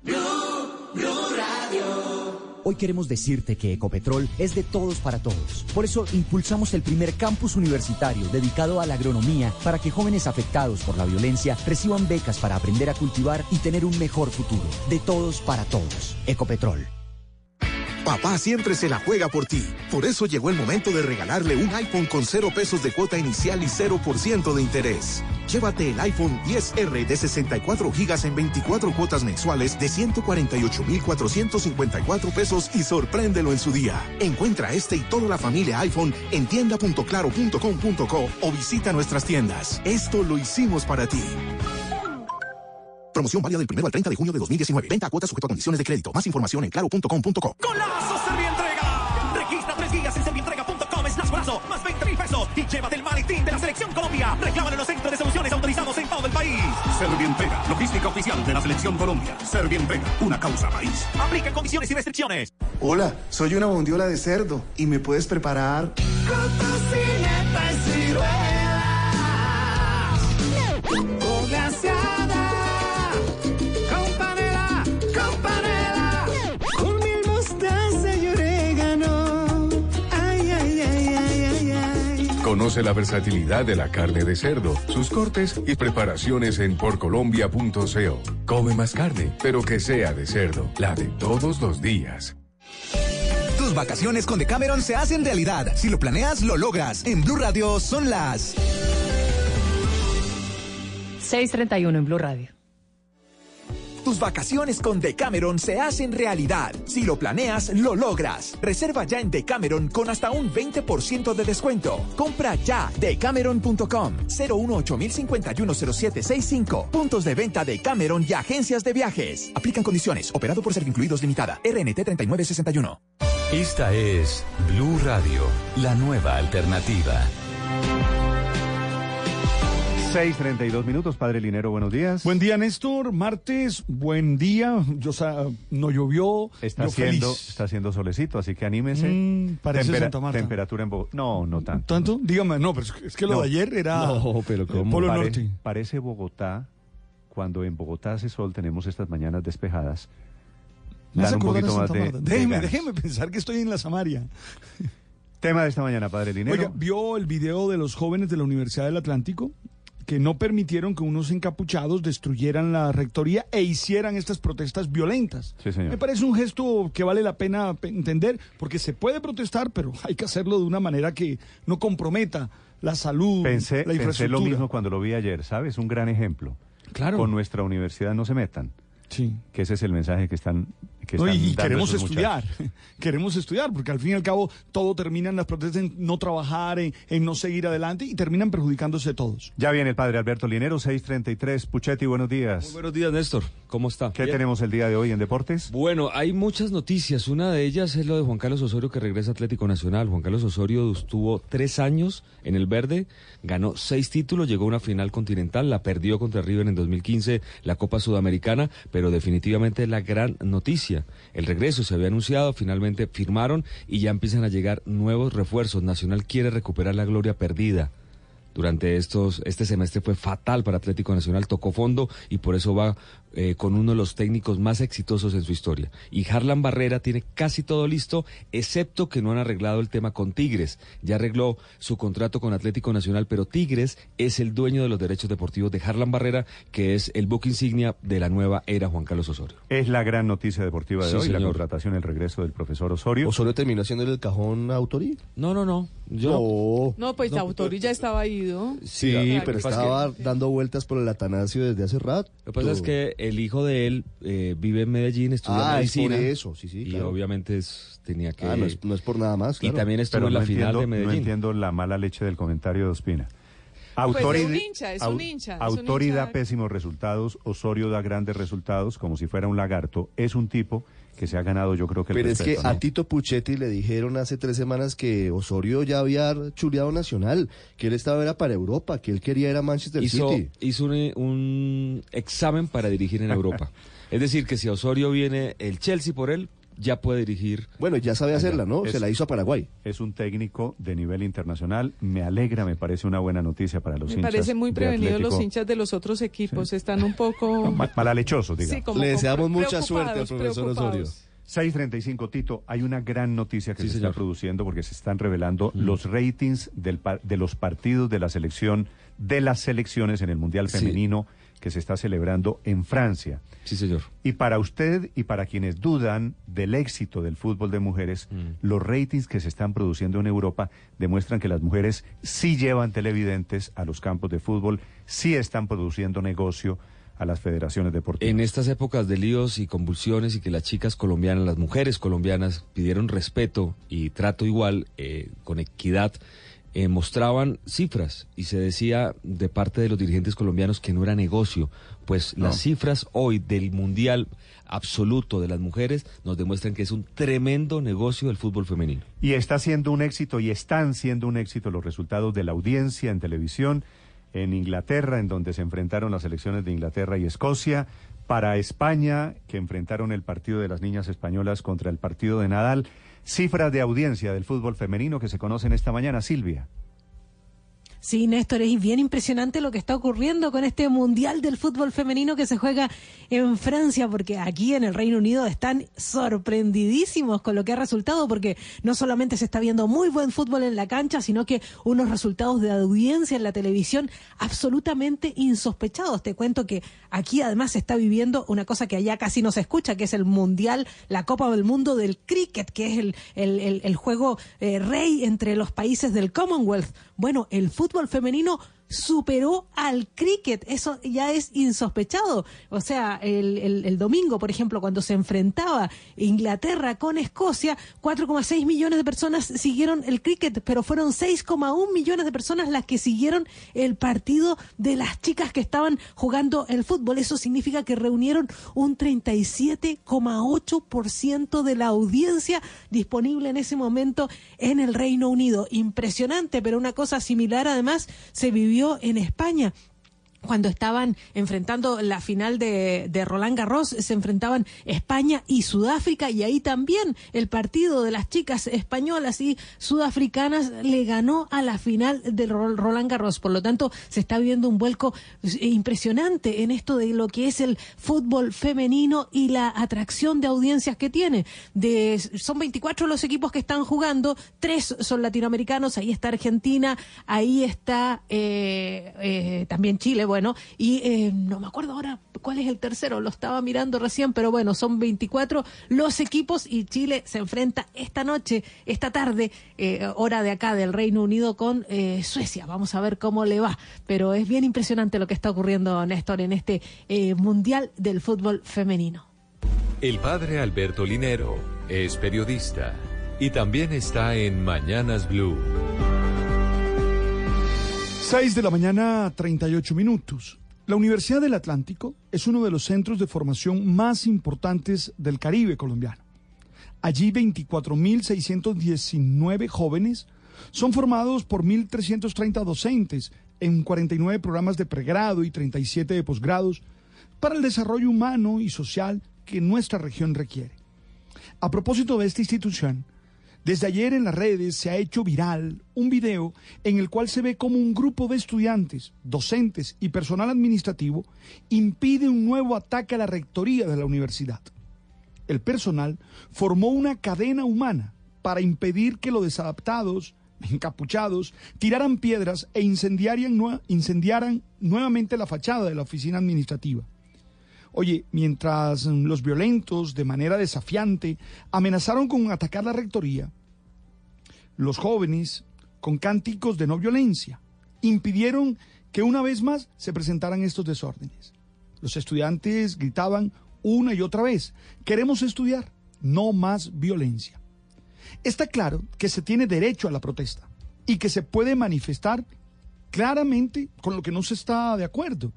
Blue, Blue Radio. Hoy queremos decirte que Ecopetrol es de todos para todos. Por eso impulsamos el primer campus universitario dedicado a la agronomía para que jóvenes afectados por la violencia reciban becas para aprender a cultivar y tener un mejor futuro. De todos para todos. Ecopetrol. Papá siempre se la juega por ti. Por eso llegó el momento de regalarle un iPhone con cero pesos de cuota inicial y cero por ciento de interés. Llévate el iPhone diez R de sesenta y cuatro gigas en veinticuatro cuotas mensuales de ciento cuarenta y ocho mil cuatrocientos cincuenta y cuatro pesos y sorpréndelo en su día. Encuentra este y toda la familia iPhone en tienda punto claro punto com punto co o visita nuestras tiendas. Esto lo hicimos para ti. Promoción válida del primero al treinta de junio de dos mil diecinueve. Venta a cuotas sujeto a condiciones de crédito. Más información en claro punto com punto co. ¡Golazo Servientrega! Registra tres guías en servientrega punto com slash golazo, más veinte mil pesos y llévate el maletín de la Selección Colombia. Reclámalo en los centros de soluciones autorizados en todo el país. Servientrega, logística oficial de la Selección Colombia. Servientrega, una causa país. Aplica condiciones y restricciones. Hola, soy una bondiola de cerdo y me puedes preparar con tocineta y ciruela, con glaseada, conoce la versatilidad de la carne de cerdo, sus cortes y preparaciones en por colombia punto co. Come más carne, pero que sea de cerdo, la de todos los días. Tus vacaciones con Decameron se hacen realidad. Si lo planeas, lo logras. En Blue Radio son las seis treinta y uno en Blue Radio. Tus vacaciones con Decameron se hacen realidad. Si lo planeas, lo logras. Reserva ya en Decameron con hasta un veinte por ciento de descuento. Compra ya. Decameron punto com. cero uno ocho cero cinco uno cero siete seis cinco. Puntos de venta Decameron y agencias de viajes. Aplican condiciones. Operado por Servincluidos Limitada. R N T treinta y nueve sesenta y uno. Esta es Blue Radio, la nueva alternativa. seis treinta y dos minutos, padre Linero, buenos días. Buen día, Néstor. Martes, buen día. Yo, no llovió. Está haciendo, está haciendo solecito, así que anímese. Mm, parece Tempera, Santa Marta. Temperatura en Bogotá. No, no tanto. ¿Tanto? Dígame, no, pero es que lo no, de ayer era no, pero ¿cómo? Polo Pare, Norte. Parece Bogotá, cuando en Bogotá hace sol, tenemos estas mañanas despejadas. Dan un poquito más de, de déjeme, déjeme pensar que estoy en la Samaria. Tema de esta mañana, padre Linero. Oiga, ¿vio el video de los jóvenes de la Universidad del Atlántico? Que no permitieron que unos encapuchados destruyeran la rectoría e hicieran estas protestas violentas. Sí, señor. Me parece un gesto que vale la pena entender, porque se puede protestar, pero hay que hacerlo de una manera que no comprometa la salud, pensé, la infraestructura. Pensé lo mismo cuando lo vi ayer, ¿sabes? Un gran ejemplo. Claro. Con nuestra universidad no se metan. Sí. Que ese es el mensaje que están Que no, y queremos estudiar, muchachos. queremos estudiar, porque al fin y al cabo todo termina en las protestas, en no trabajar, en, en no seguir adelante, y terminan perjudicándose todos. Ya viene el padre Alberto Linero, seis treinta y tres. Puchetti, buenos días. Muy buenos días, Néstor. ¿Cómo está? ¿Qué Bien. tenemos el día de hoy en deportes? Bueno, hay muchas noticias. Una de ellas es lo de Juan Carlos Osorio, que regresa a Atlético Nacional. Juan Carlos Osorio estuvo tres años en el verde, ganó seis títulos, llegó a una final continental, la perdió contra River en dos mil quince, la Copa Sudamericana, pero definitivamente la gran noticia, el regreso se había anunciado, finalmente firmaron y ya empiezan a llegar nuevos refuerzos. Nacional quiere recuperar la gloria perdida. Durante estos, este semestre fue fatal para Atlético Nacional, tocó fondo y por eso va eh, con uno de los técnicos más exitosos en su historia. Y Harlan Barrera tiene casi todo listo, excepto que no han arreglado el tema con Tigres. Ya arregló su contrato con Atlético Nacional, pero Tigres es el dueño de los derechos deportivos de Harlan Barrera, que es el buque insignia de la nueva era Juan Carlos Osorio. Es la gran noticia deportiva de sí, hoy, señor. La contratación, el regreso del profesor Osorio. ¿Osorio terminó siendo el cajón Autuori? No, no, no. Yo... No, no, pues no, Autuori ya estaba ahí. Sí, claro, pero estaba que... dando vueltas por el Atanasio desde hace rato. Lo que pasa es que el hijo de él eh, vive en Medellín, estudia ah, medicina. Ah, es por eso, sí, sí. Y claro, obviamente es, tenía que... Ah, no es, no es por nada más, claro. Y también estuvo pero en no la entiendo, final de Medellín. No entiendo la mala leche del comentario de Ospina. Autuori, pues es un hincha, es un hincha. Autuori da pésimos resultados, Osorio da grandes resultados, como si fuera un lagarto. Es un tipo que se ha ganado, yo creo que el Pero respeto, es que ¿no? a Tito Puchetti le dijeron hace tres semanas que Osorio ya había chuleado Nacional, que él estaba era para Europa, que él quería ir a Manchester hizo, City. Hizo un, un examen para dirigir en Europa. Es decir, que si Osorio viene el Chelsea por él, ya puede dirigir. Bueno, ya sabe hacerla, ¿no? Es, se la hizo a Paraguay. Es un técnico de nivel internacional. Me alegra, me parece una buena noticia para los me hinchas. Me parece muy prevenidos los hinchas de los otros equipos. Sí. Están un poco... No, mal, malalechosos, digamos. Sí, como Le deseamos mucha suerte al profesor Osorio. seis treinta y cinco, Tito, hay una gran noticia que sí, se señor. está produciendo porque se están revelando mm. los ratings del par, de los partidos de la selección, de las selecciones en el Mundial Femenino sí. que se está celebrando en Francia. Sí, señor. Y para usted y para quienes dudan del éxito del fútbol de mujeres, mm. los ratings que se están produciendo en Europa demuestran que las mujeres sí llevan televidentes a los campos de fútbol, sí están produciendo negocio a las federaciones deportivas. En estas épocas de líos y convulsiones y que las chicas colombianas, las mujeres colombianas pidieron respeto y trato igual, eh, con equidad, eh, mostraban cifras y se decía de parte de los dirigentes colombianos que no era negocio. Pues no. Las cifras hoy del Mundial absoluto de las mujeres nos demuestran que es un tremendo negocio el fútbol femenino. Y está siendo un éxito y están siendo un éxito los resultados de la audiencia en televisión. En Inglaterra, en donde se enfrentaron las selecciones de Inglaterra y Escocia, para España, que enfrentaron el partido de las niñas españolas contra el partido de Nadal. Cifras de audiencia del fútbol femenino que se conocen esta mañana, Silvia. Sí, Néstor, es bien impresionante lo que está ocurriendo con este Mundial del Fútbol Femenino que se juega en Francia, porque aquí en el Reino Unido están sorprendidísimos con lo que ha resultado, porque no solamente se está viendo muy buen fútbol en la cancha, sino que unos resultados de audiencia en la televisión absolutamente insospechados. Te cuento que aquí además se está viviendo una cosa que allá casi no se escucha, que es el Mundial, la Copa del Mundo del Cricket, que es el, el, el, el juego eh, rey entre los países del Commonwealth. Bueno, el fútbol El fútbol femenino superó al cricket, eso ya es insospechado. O sea, el, el, el domingo, por ejemplo, cuando se enfrentaba Inglaterra con Escocia, cuatro coma seis millones de personas siguieron el cricket, pero fueron seis coma uno millones de personas las que siguieron el partido de las chicas que estaban jugando el fútbol. Eso significa que reunieron un treinta y siete coma ocho por ciento de la audiencia disponible en ese momento en el Reino Unido. Impresionante, pero una cosa similar además se vivió en España, cuando estaban enfrentando la final de, de Roland Garros, se enfrentaban España y Sudáfrica, y ahí también el partido de las chicas españolas y sudafricanas le ganó a la final de Roland Garros. Por lo tanto, se está viendo un vuelco impresionante en esto de lo que es el fútbol femenino y la atracción de audiencias que tiene. De, son veinticuatro los equipos que están jugando, tres son latinoamericanos, ahí está Argentina, ahí está eh, eh, también Chile, bueno, y eh, no me acuerdo ahora cuál es el tercero, lo estaba mirando recién, pero bueno, son veinticuatro los equipos y Chile se enfrenta esta noche, esta tarde, eh, hora de acá del Reino Unido con eh, Suecia. Vamos a ver cómo le va, pero es bien impresionante lo que está ocurriendo, Néstor, en este eh, Mundial del Fútbol Femenino. El padre Alberto Linero es periodista y también está en Mañanas Blue. seis de la mañana, treinta y ocho minutos. La Universidad del Atlántico es uno de los centros de formación más importantes del Caribe colombiano. Allí veinticuatro mil seiscientos diecinueve jóvenes son formados por mil trescientos treinta docentes en cuarenta y nueve programas de pregrado y treinta y siete de posgrados para el desarrollo humano y social que nuestra región requiere. A propósito de esta institución, desde ayer en las redes se ha hecho viral un video en el cual se ve cómo un grupo de estudiantes, docentes y personal administrativo impide un nuevo ataque a la rectoría de la universidad. El personal formó una cadena humana para impedir que los desadaptados, encapuchados, tiraran piedras e incendiaran, incendiaran nuevamente la fachada de la oficina administrativa. Oye, mientras los violentos, de manera desafiante, amenazaron con atacar la rectoría, los jóvenes, con cánticos de no violencia, impidieron que una vez más se presentaran estos desórdenes. Los estudiantes gritaban una y otra vez, queremos estudiar, no más violencia. Está claro que se tiene derecho a la protesta y que se puede manifestar claramente con lo que no se está de acuerdo.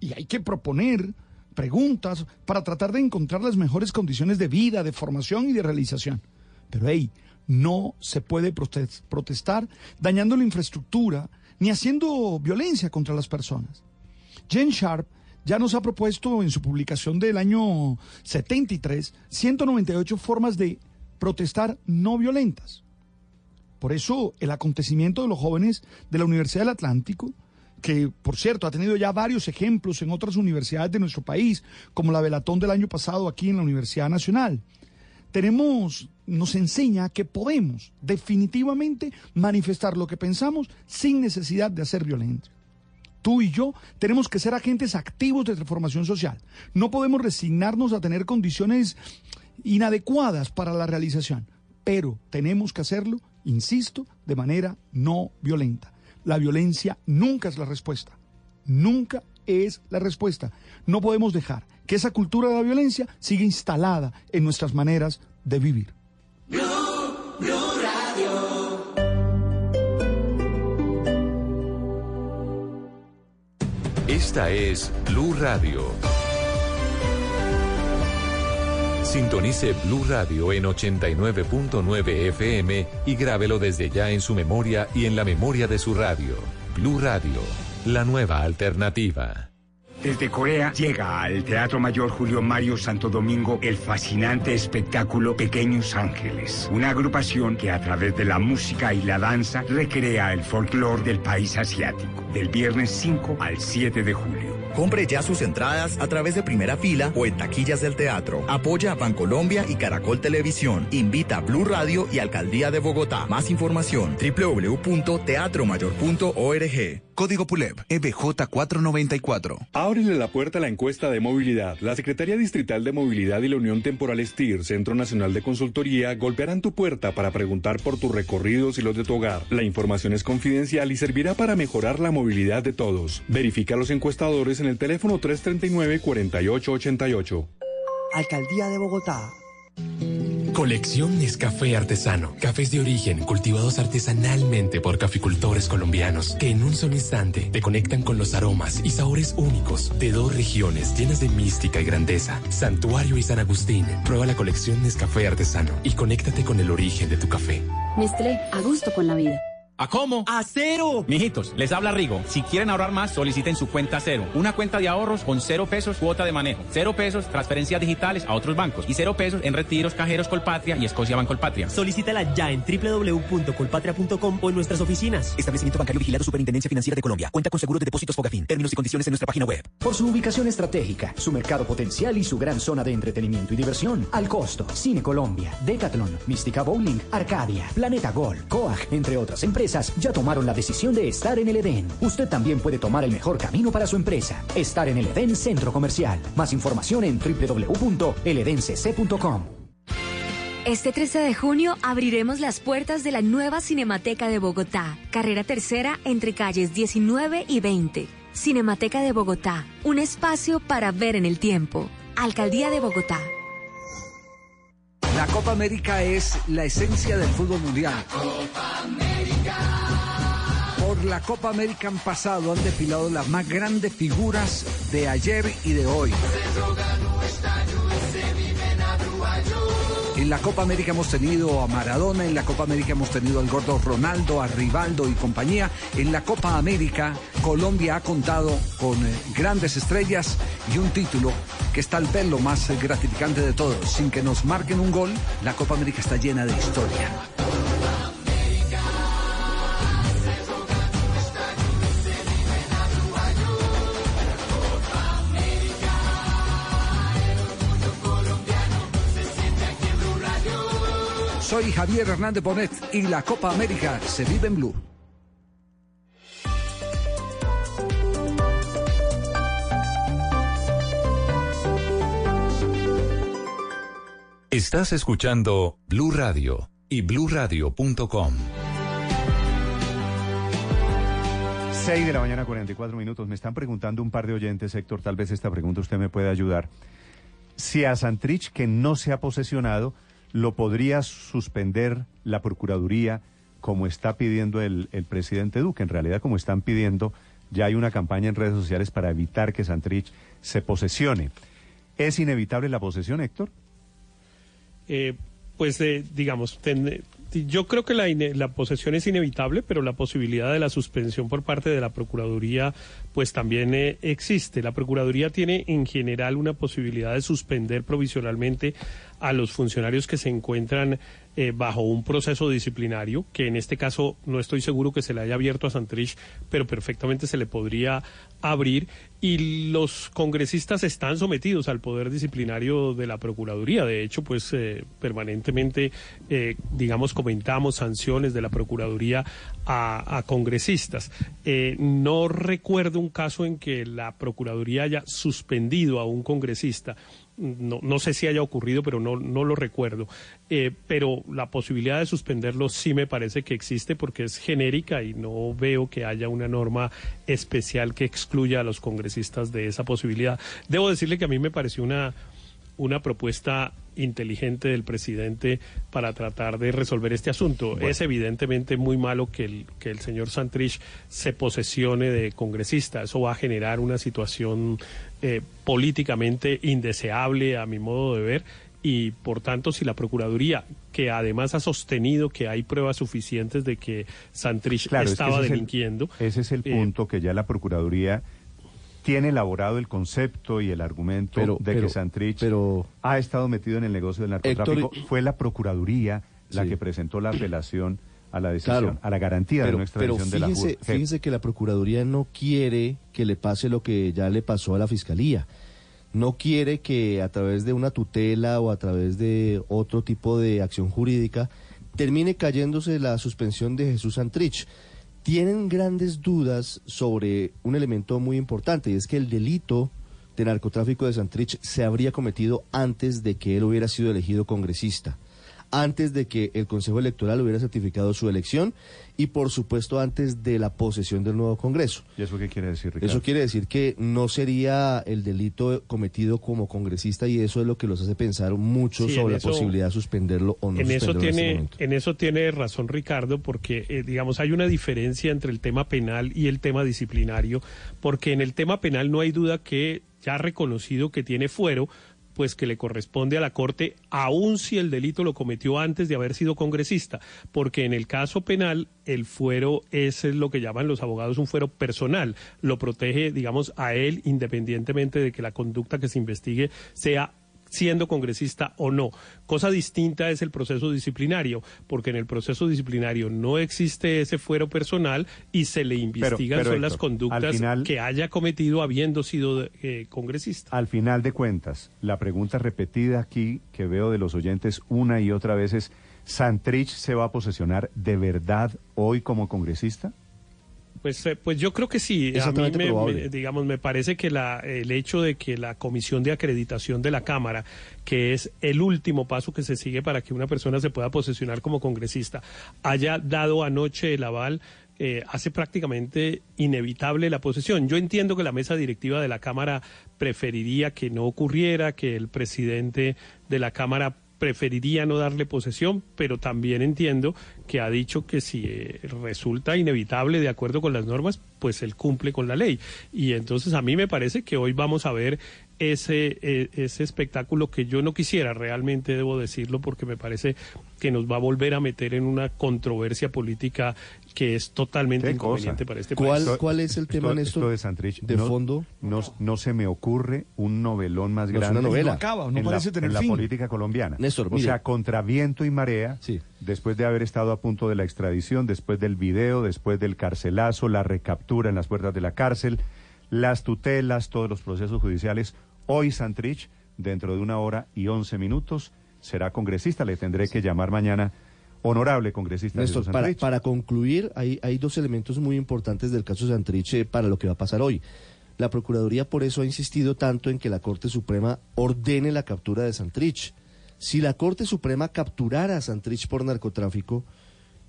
Y hay que proponer preguntas para tratar de encontrar las mejores condiciones de vida, de formación y de realización. Pero, hey, no se puede protestar dañando la infraestructura ni haciendo violencia contra las personas. Jen Sharp ya nos ha propuesto en su publicación del año setenta y tres ciento noventa y ocho formas de protestar no violentas. Por eso, el acontecimiento de los jóvenes de la Universidad del Atlántico, que, por cierto, ha tenido ya varios ejemplos en otras universidades de nuestro país, como la Velatón del año pasado aquí en la Universidad Nacional. Tenemos, nos enseña que podemos definitivamente manifestar lo que pensamos sin necesidad de hacer violencia. Tú y yo tenemos que ser agentes activos de transformación social. No podemos resignarnos a tener condiciones inadecuadas para la realización, pero tenemos que hacerlo, insisto, de manera no violenta. La violencia nunca es la respuesta, nunca es la respuesta. No podemos dejar que esa cultura de la violencia siga instalada en nuestras maneras de vivir. Blue, Blue Radio. Esta es Blue Radio. Sintonice Blue Radio en ochenta y nueve punto nueve F M y grábelo desde ya en su memoria y en la memoria de su radio. Blue Radio, la nueva alternativa. Desde Corea llega al Teatro Mayor Julio Mario Santo Domingo el fascinante espectáculo Pequeños Ángeles, una agrupación que a través de la música y la danza recrea el folclore del país asiático, del viernes cinco al siete de julio. Compre ya sus entradas a través de Primera Fila o en taquillas del teatro. Apoya a Bancolombia y Caracol Televisión. Invita a Blue Radio y Alcaldía de Bogotá. Más información doble u doble u doble u punto teatromayor punto org. Código P U L E B E B J cuatrocientos noventa y cuatro. Ábrele la puerta a la encuesta de movilidad. La Secretaría Distrital de Movilidad y la Unión Temporal S T I R, Centro Nacional de Consultoría, golpearán tu puerta para preguntar por tus recorridos y los de tu hogar. La información es confidencial y servirá para mejorar la movilidad de todos. Verifica a los encuestadores en el teléfono tres tres nueve, cuatro ocho ocho ocho. Alcaldía de Bogotá. Colección Nescafé Artesano. Cafés de origen cultivados artesanalmente por caficultores colombianos que en un solo instante te conectan con los aromas y sabores únicos de dos regiones llenas de mística y grandeza, Santuario y San Agustín. Prueba la colección Nescafé Artesano y conéctate con el origen de tu café. Nestlé, a gusto con la vida. ¿A cómo? ¡A cero! Mijitos, les habla Rigo. Si quieren ahorrar más, soliciten su cuenta cero. Una cuenta de ahorros con cero pesos cuota de manejo, cero pesos transferencias digitales a otros bancos y cero pesos en retiros, cajeros Colpatria y Escocia Bancolpatria. Solicítala ya en doble u doble u doble u punto colpatria punto com o en nuestras oficinas. Establecimiento bancario vigilado Superintendencia Financiera de Colombia. Cuenta con seguro de depósitos Fogafín. Términos y condiciones en nuestra página web. Por su ubicación estratégica, su mercado potencial y su gran zona de entretenimiento y diversión. Al costo, Cine Colombia, Decathlon, Mística Bowling, Arcadia, Planeta Gol, C O A G, entre otras empresas. Ya tomaron la decisión de estar en el Edén. Usted también puede tomar el mejor camino para su empresa. Estar en el Edén Centro Comercial. Más información en doble u doble u doble u punto el edén c c punto com. Este trece de junio abriremos las puertas de la nueva Cinemateca de Bogotá, carrera tercera entre calles diecinueve y veinte. Cinemateca de Bogotá, un espacio para ver en el tiempo. Alcaldía de Bogotá. La Copa América es la esencia del fútbol mundial. La Copa América. Por la Copa América han pasado, han desfilado las más grandes figuras de ayer y de hoy. En la Copa América hemos tenido a Maradona, en la Copa América hemos tenido al gordo Ronaldo, a Rivaldo y compañía. En la Copa América, Colombia ha contado con eh, grandes estrellas y un título que es tal vez lo más eh, gratificante de todos. Sin que nos marquen un gol, la Copa América está llena de historia. Soy Javier Hernández Bonet y la Copa América se vive en Blue. Estás escuchando Blue Radio y blue radio punto com. seis de la mañana, cuarenta y cuatro minutos. Me están preguntando un par de oyentes, Héctor, tal vez esta pregunta usted me puede ayudar. Si a Santrich, que no se ha posesionado, ¿lo podría suspender la Procuraduría como está pidiendo el, el presidente Duque? En realidad, como están pidiendo, ya hay una campaña en redes sociales para evitar que Santrich se posesione. ¿Es inevitable la posesión, Héctor? Eh, pues, eh, digamos, ten, yo creo que la, la posesión es inevitable, pero la posibilidad de la suspensión por parte de la Procuraduría pues también eh, existe. La Procuraduría tiene en general una posibilidad de suspender provisionalmente a los funcionarios que se encuentran eh, bajo un proceso disciplinario, que en este caso no estoy seguro que se le haya abierto a Santrich, pero perfectamente se le podría abrir, y los congresistas están sometidos al poder disciplinario de la Procuraduría. De hecho, pues eh, permanentemente, eh, digamos, comentamos sanciones de la Procuraduría a, a congresistas. Eh, no recuerdo un caso en que la Procuraduría haya suspendido a un congresista. No, no sé si haya ocurrido, pero no, no lo recuerdo. Eh, pero la posibilidad de suspenderlo sí me parece que existe, porque es genérica y no veo que haya una norma especial que excluya a los congresistas de esa posibilidad. Debo decirle que a mí me pareció una, una propuesta inteligente del presidente para tratar de resolver este asunto. Bueno. Es evidentemente muy malo que el, que el señor Santrich se posesione de congresista. Eso va a generar una situación eh, políticamente indeseable a mi modo de ver, y por tanto, si la Procuraduría, que además ha sostenido que hay pruebas suficientes de que Santrich claro, estaba es que ese delinquiendo... Es el, ese es el punto eh, que ya la Procuraduría tiene elaborado el concepto y el argumento pero, de pero, que Santrich pero, ha estado metido en el negocio del narcotráfico. Héctor, fue la Procuraduría la sí. que presentó la apelación a la decisión, claro, a la garantía pero, de una extradición pero fíjense, de la J U R G. Fíjense que la Procuraduría no quiere que le pase lo que ya le pasó a la Fiscalía. No quiere que a través de una tutela o a través de otro tipo de acción jurídica termine cayéndose la suspensión de Jesús Santrich. Tienen grandes dudas sobre un elemento muy importante, y es que el delito de narcotráfico de Santrich se habría cometido antes de que él hubiera sido elegido congresista, antes de que el Consejo Electoral hubiera certificado su elección y, por supuesto, antes de la posesión del nuevo Congreso. ¿Y eso qué quiere decir, Ricardo? Eso quiere decir que no sería el delito cometido como congresista, y eso es lo que los hace pensar mucho sí, sobre eso, la posibilidad de suspenderlo o no en suspenderlo eso tiene, en este En eso tiene razón, Ricardo, porque, eh, digamos, hay una diferencia entre el tema penal y el tema disciplinario, porque en el tema penal no hay duda que ya ha reconocido que tiene fuero, pues que le corresponde a la Corte, aun si el delito lo cometió antes de haber sido congresista, porque en el caso penal el fuero es lo que llaman los abogados un fuero personal, lo protege, digamos, a él independientemente de que la conducta que se investigue sea siendo congresista o no. Cosa distinta es el proceso disciplinario, porque en el proceso disciplinario no existe ese fuero personal y se le investigan son las conductas final, que haya cometido habiendo sido eh, congresista. Al final de cuentas, la pregunta repetida aquí que veo de los oyentes una y otra vez es, ¿Santrich se va a posesionar de verdad hoy como congresista? Pues, pues yo creo que sí. A mí me, me, digamos, me parece que la, el hecho de que la Comisión de Acreditación de la Cámara, que es el último paso que se sigue para que una persona se pueda posesionar como congresista, haya dado anoche el aval, eh, hace prácticamente inevitable la posesión. Yo entiendo que la mesa directiva de la Cámara preferiría que no ocurriera, que el presidente de la Cámara preferiría no darle posesión, pero también entiendo que ha dicho que si eh, resulta inevitable de acuerdo con las normas, pues él cumple con la ley. Y entonces a mí me parece que hoy vamos a ver ese, eh, ese espectáculo que yo no quisiera, realmente debo decirlo, porque me parece que nos va a volver a meter en una controversia política que es totalmente inconveniente cosa? para este ¿Cuál, país. ¿Cuál es el tema, Néstor? Esto de Santrich. ¿De no, fondo? No, no se me ocurre un novelón más no grande. Es una novela. No acaba, no en parece la, tener en fin. La política colombiana. Néstor, o mire. sea, contra viento y marea, sí. después de haber estado a punto de la extradición, después del video, después del carcelazo, la recaptura en las puertas de la cárcel, las tutelas, todos los procesos judiciales, hoy Santrich, dentro de una hora y once minutos, será congresista. Le tendré sí. que llamar mañana. Honorable congresista Néstor, para, para concluir, hay, hay dos elementos muy importantes del caso Santrich para lo que va a pasar hoy. La Procuraduría por eso ha insistido tanto en que la Corte Suprema ordene la captura de Santrich. Si la Corte Suprema capturara a Santrich por narcotráfico,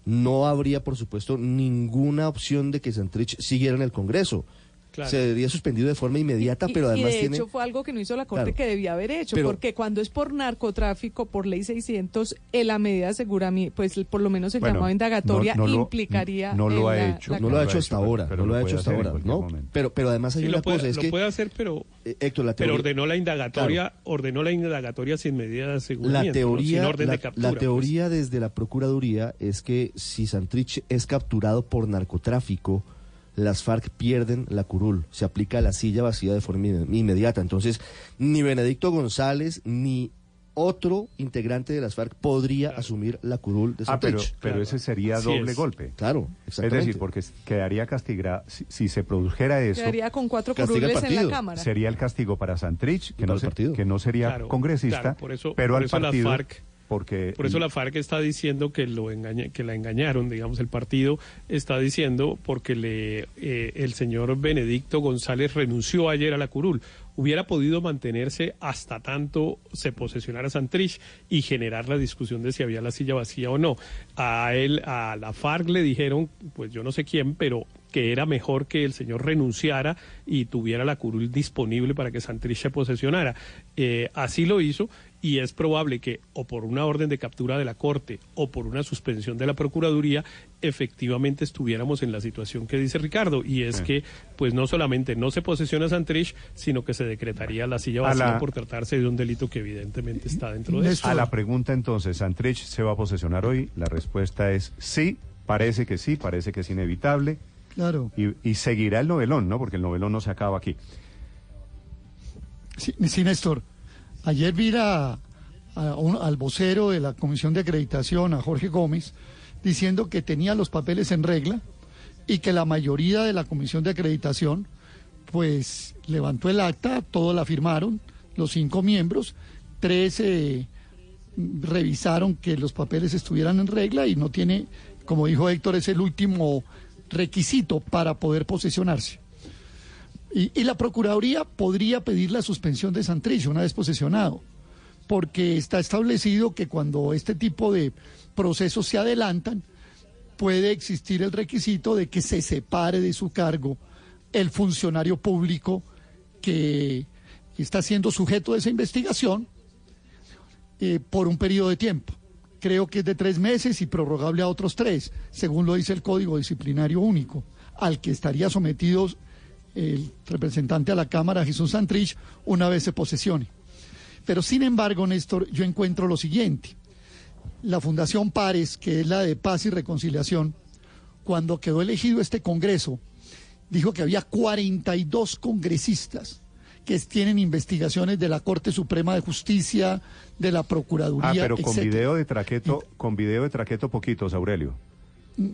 no habría, por supuesto, ninguna opción de que Santrich siguiera en el Congreso. Claro. Se debería suspendido de forma inmediata, y, pero además tiene... Y de tiene... hecho fue algo que no hizo la Corte claro. que debía haber hecho, pero... porque cuando es por narcotráfico, por ley seiscientos, en la medida segura, pues por lo menos el bueno, llamado indagatoria no, no implicaría... No, no, lo, ha hecho, la, la no lo ha hecho hasta ahora, no lo ha hecho hasta ahora, ¿no? Pero, pero además hay sí, una puede, cosa, es lo que... Lo puede hacer, pero... Héctor, la teoría... Pero ordenó la indagatoria, claro. ordenó la indagatoria sin medida de seguridad, la teoría, sin orden la, de captura. La teoría pues. desde la Procuraduría es que si Santrich es capturado por narcotráfico, las FARC pierden la curul, se aplica la silla vacía de forma inmediata. Entonces, ni Benedicto González ni otro integrante de las FARC podría claro. asumir la curul de Santrich. Ah, pero, pero claro. ese sería Así doble es. golpe. Claro, exactamente. Es decir, porque quedaría castigada, si, si se produjera eso... Quedaría con cuatro curules en la Cámara. Sería el castigo para Santrich, que, no, se, que no sería claro, congresista, claro, por eso, pero por al eso partido... La FARC... Porque... Por eso la FARC está diciendo que lo engaña, que la engañaron, digamos, el partido está diciendo porque le eh, el señor Benedicto González renunció ayer a la curul. Hubiera podido mantenerse hasta tanto se posesionara Santrich y generar la discusión de si había la silla vacía o no. A él, a la FARC le dijeron, pues yo no sé quién, pero que era mejor que el señor renunciara y tuviera la curul disponible para que Santrich se posesionara. Eh, así lo hizo. Y es probable que, o por una orden de captura de la Corte, o por una suspensión de la Procuraduría, efectivamente estuviéramos en la situación que dice Ricardo, y es sí. que, pues no solamente no se posesiona Santrich, sino que se decretaría la silla vacía la... por tratarse de un delito que evidentemente está dentro de eso. A la pregunta entonces, ¿Santrich se va a posesionar hoy? La respuesta es sí, parece que sí, parece que es inevitable. Claro. Y, y seguirá el novelón, ¿no? Porque el novelón no se acaba aquí. Sí, sí, Néstor. Ayer vi a, a un, al vocero de la Comisión de Acreditación, a Jorge Gómez, diciendo que tenía los papeles en regla y que la mayoría de la Comisión de Acreditación pues levantó el acta, todos la firmaron, los cinco miembros, tres eh, revisaron que los papeles estuvieran en regla y no tiene, como dijo Héctor, es el último requisito para poder posesionarse. Y, y la Procuraduría podría pedir la suspensión de Santrich una vez posesionado, porque está establecido que cuando este tipo de procesos se adelantan, puede existir el requisito de que se separe de su cargo el funcionario público que está siendo sujeto de esa investigación eh, por un periodo de tiempo. Creo que es de tres meses y prorrogable a otros tres, según lo dice el Código Disciplinario Único, al que estaría sometido el representante a la Cámara, Jesús Santrich, una vez se posesione. Pero sin embargo, Néstor, yo encuentro lo siguiente. La Fundación Pares, que es la de Paz y Reconciliación, cuando quedó elegido este Congreso, dijo que había cuarenta y dos congresistas que tienen investigaciones de la Corte Suprema de Justicia, de la Procuraduría, ah, pero etcétera. Con video de traqueto, y... con video de traqueto poquitos, Aurelio.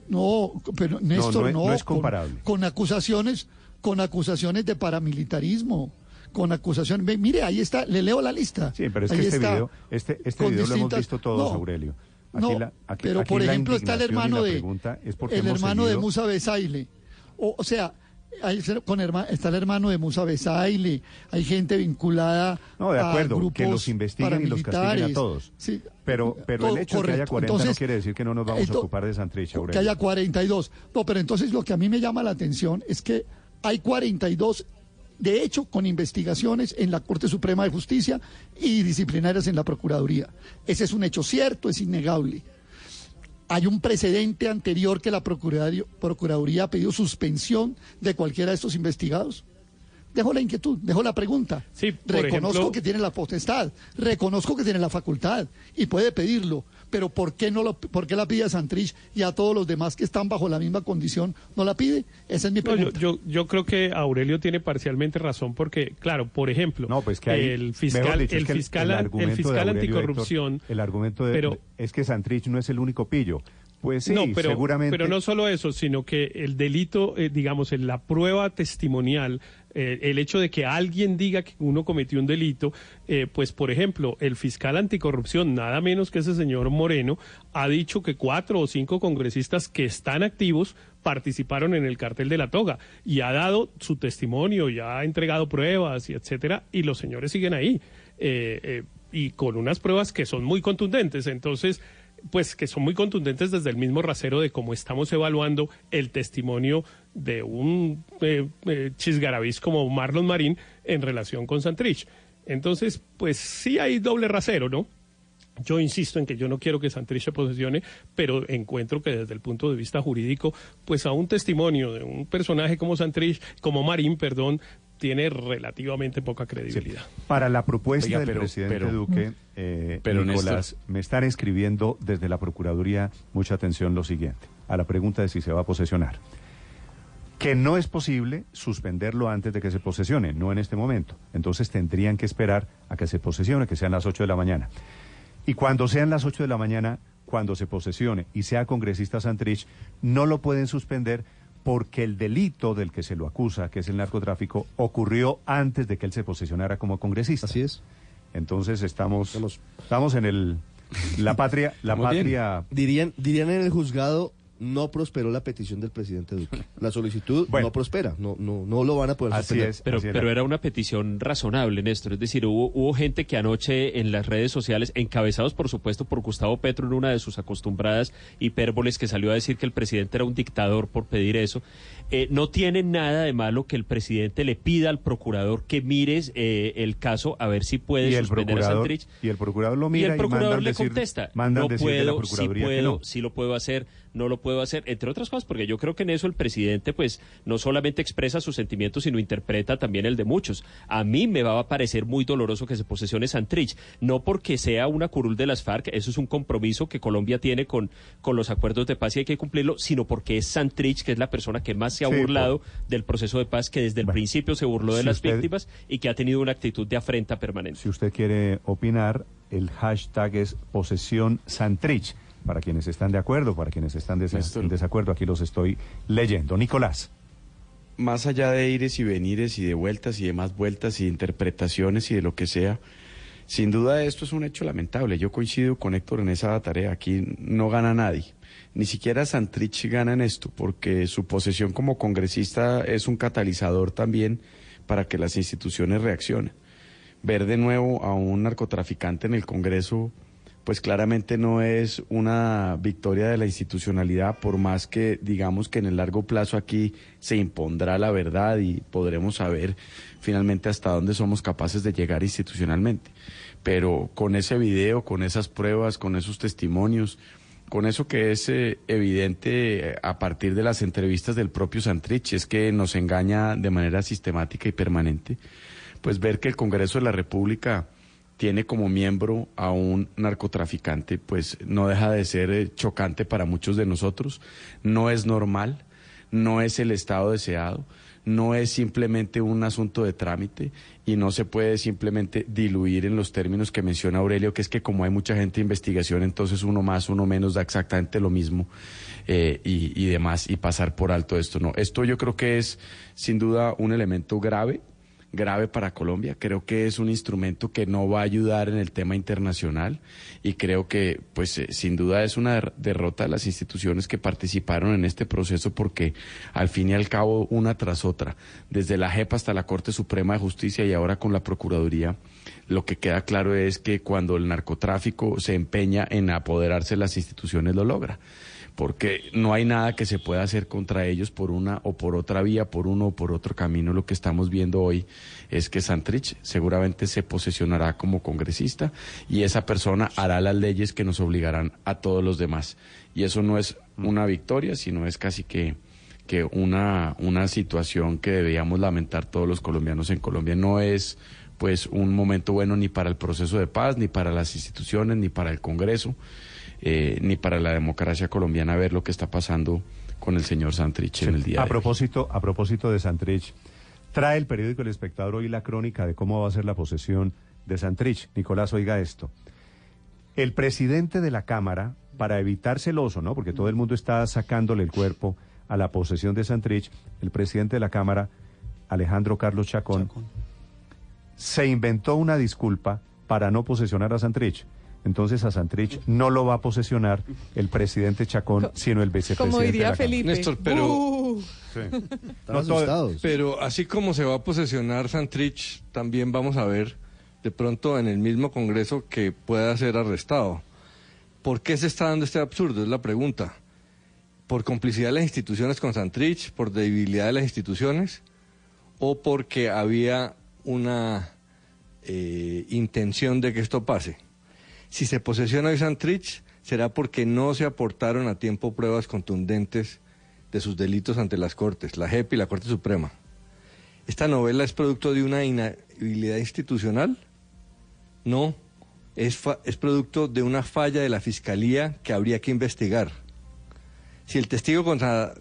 No, pero Néstor, no, no, es, no, no es comparable. Con, con acusaciones... con acusaciones de paramilitarismo, con acusaciones... Mire, ahí está, le leo la lista. Sí, pero es ahí que este está, video, este, este video distintas... lo hemos visto todos, no, Aurelio. Aquí no, la, aquí, pero aquí por ejemplo está el hermano de el hermano seguido... de Musa Besaile. O, o sea, ahí con herma, está el hermano de Musa Besaile, hay gente vinculada no, de acuerdo, a grupos que los investiguen y los castiguen a todos. Sí, pero pero todo, el hecho de que haya cuarenta entonces, no quiere decir que no nos vamos esto, a ocupar de Santrich, Aurelio. Que haya cuarenta y dos. No, pero entonces lo que a mí me llama la atención es que hay cuarenta y dos de hecho con investigaciones en la Corte Suprema de Justicia y disciplinarias en la Procuraduría. Ese es un hecho cierto, es innegable. Hay un precedente anterior que la Procuraduría ha pedido suspensión de cualquiera de estos investigados. Dejo la inquietud, dejo la pregunta. Sí, por reconozco ejemplo... que tiene la potestad, reconozco que tiene la facultad y puede pedirlo, pero ¿por qué no lo, por qué la pide a Santrich y a todos los demás que están bajo la misma condición no la pide? Esa es mi pregunta. No, yo, yo, yo creo que Aurelio tiene parcialmente razón porque, claro, por ejemplo, no, pues que ahí, el fiscal, dicho, el, es que fiscal el, el, el fiscal Aurelio, anticorrupción, Héctor, el argumento de, pero, es que Santrich no es el único pillo. Pues sí, no, pero, seguramente. Pero no solo eso, sino que el delito, eh, digamos, en la prueba testimonial, eh, el hecho de que alguien diga que uno cometió un delito, eh, pues por ejemplo, el fiscal anticorrupción, nada menos que ese señor Moreno, ha dicho que cuatro o cinco congresistas que están activos participaron en el cartel de la toga y ha dado su testimonio, ya ha entregado pruebas y etcétera, y los señores siguen ahí, eh, eh, y con unas pruebas que son muy contundentes, entonces... pues que son muy contundentes desde el mismo rasero de cómo estamos evaluando el testimonio de un eh, eh, chisgarabís como Marlon Marín en relación con Santrich. Entonces, pues sí hay doble rasero, ¿no? Yo insisto en que yo no quiero que Santrich se posesione, pero encuentro que desde el punto de vista jurídico, pues a un testimonio de un personaje como Santrich, como Marín, perdón, tiene relativamente poca credibilidad. Sí. Para la propuesta Oiga, del pero, presidente pero, Duque, eh, pero Nicolás, Néstor, me están escribiendo desde la Procuraduría, mucha atención, lo siguiente, a la pregunta de si se va a posesionar. Que no es posible suspenderlo antes de que se posesione, no en este momento. Entonces tendrían que esperar a que se posesione, que sean las ocho de la mañana. Y cuando sean las ocho de la mañana, cuando se posesione y sea congresista Santrich, no lo pueden suspender porque el delito del que se lo acusa, que es el narcotráfico, ocurrió antes de que él se posesionara como congresista. Así es. Entonces estamos estamos en el la patria, la patria. Dirían dirían en el juzgado no prosperó la petición del presidente Duque. La solicitud bueno, no prospera, no no no lo van a poder suspender. Así es, pero así era. Pero era una petición razonable, Néstor, es decir, hubo hubo gente que anoche en las redes sociales, encabezados por supuesto por Gustavo Petro en una de sus acostumbradas hipérboles que salió a decir que el presidente era un dictador por pedir eso. Eh, no tiene nada de malo que el presidente le pida al procurador que mires eh, el caso a ver si puede suspender a Santrich. Y el procurador lo mira y el procurador y le decir, contesta, no puedo, si puedo, no. si lo puedo hacer, no lo puedo hacer, entre otras cosas, porque yo creo que en eso el presidente pues no solamente expresa sus sentimientos, sino interpreta también el de muchos. A mí me va a parecer muy doloroso que se posesione Santrich, no porque sea una curul de las FARC, eso es un compromiso que Colombia tiene con, con los acuerdos de paz y hay que cumplirlo, sino porque es Santrich, que es la persona que más se ha sí, burlado pues, del proceso de paz, que desde el bueno, principio se burló de si las usted, víctimas y que ha tenido una actitud de afrenta permanente. Si usted quiere opinar, el hashtag es posesión Santrich. Para quienes están de acuerdo, para quienes están des Néstor. en desacuerdo, aquí los estoy leyendo. Nicolás. Más allá de ires y venires y de vueltas y de más vueltas y de interpretaciones y de lo que sea, sin duda esto es un hecho lamentable. Yo coincido con Héctor en esa tarea. Aquí no gana nadie. Ni siquiera Santrich gana en esto, porque su posesión como congresista es un catalizador también para que las instituciones reaccionen. Ver de nuevo a un narcotraficante en el Congreso, pues claramente no es una victoria de la institucionalidad, por más que digamos que en el largo plazo aquí se impondrá la verdad y podremos saber finalmente hasta dónde somos capaces de llegar institucionalmente. Pero con ese video, con esas pruebas, con esos testimonios... con eso que es eh, evidente eh, a partir de las entrevistas del propio Santrich, es que nos engaña de manera sistemática y permanente, pues ver que el Congreso de la República tiene como miembro a un narcotraficante, pues no deja de ser eh, chocante para muchos de nosotros, no es normal, no es el estado deseado, no es simplemente un asunto de trámite y no se puede simplemente diluir en los términos que menciona Aurelio, que es que como hay mucha gente de investigación, entonces uno más, uno menos da exactamente lo mismo eh, y, y demás, y pasar por alto esto. No, esto yo creo que es sin duda un elemento grave, grave para Colombia. Creo que es un instrumento que no va a ayudar en el tema internacional y creo que pues eh, sin duda es una derrota de las instituciones que participaron en este proceso, porque al fin y al cabo una tras otra, desde la JEP hasta la Corte Suprema de Justicia y ahora con la Procuraduría, lo que queda claro es que cuando el narcotráfico se empeña en apoderarse de las instituciones lo logra. porque no hay nada que se pueda hacer contra ellos por una o por otra vía, por uno o por otro camino. Lo que estamos viendo hoy es que Santrich seguramente se posesionará como congresista y esa persona hará las leyes que nos obligarán a todos los demás. Y eso no es una victoria, sino es casi que, que una, una situación que deberíamos lamentar todos los colombianos en Colombia. No es pues un momento bueno ni para el proceso de paz, ni para las instituciones, ni para el Congreso. Eh, ni para la democracia colombiana ver lo que está pasando con el señor Santrich sí, en el día a de propósito, hoy. A propósito de Santrich, trae el periódico El Espectador hoy la crónica de cómo va a ser la posesión de Santrich. Nicolás, oiga esto. El presidente de la Cámara, para evitar celoso, ¿no? Porque todo el mundo está sacándole el cuerpo a la posesión de Santrich, el presidente de la Cámara, Alejandro Carlos Chacón, Chacón. se inventó una disculpa para no posesionar a Santrich. Entonces a Santrich no lo va a posesionar el presidente Chacón, sino el vicepresidente. Como diría Felipe. Néstor, pero... Uh. Sí. No, asustados. Pero así como se va a posesionar Santrich, también vamos a ver de pronto en el mismo Congreso que pueda ser arrestado. ¿Por qué se está dando este absurdo? Es la pregunta. ¿Por complicidad de las instituciones con Santrich? ¿Por debilidad de las instituciones? ¿O porque había una eh, intención de que esto pase? Si se posesiona hoy Santrich, será porque no se aportaron a tiempo pruebas contundentes de sus delitos ante las Cortes, la J E P y la Corte Suprema. ¿Esta novela es producto de una inhabilidad institucional? No, es, fa- es producto de una falla de la Fiscalía que habría que investigar. Si el testigo contra,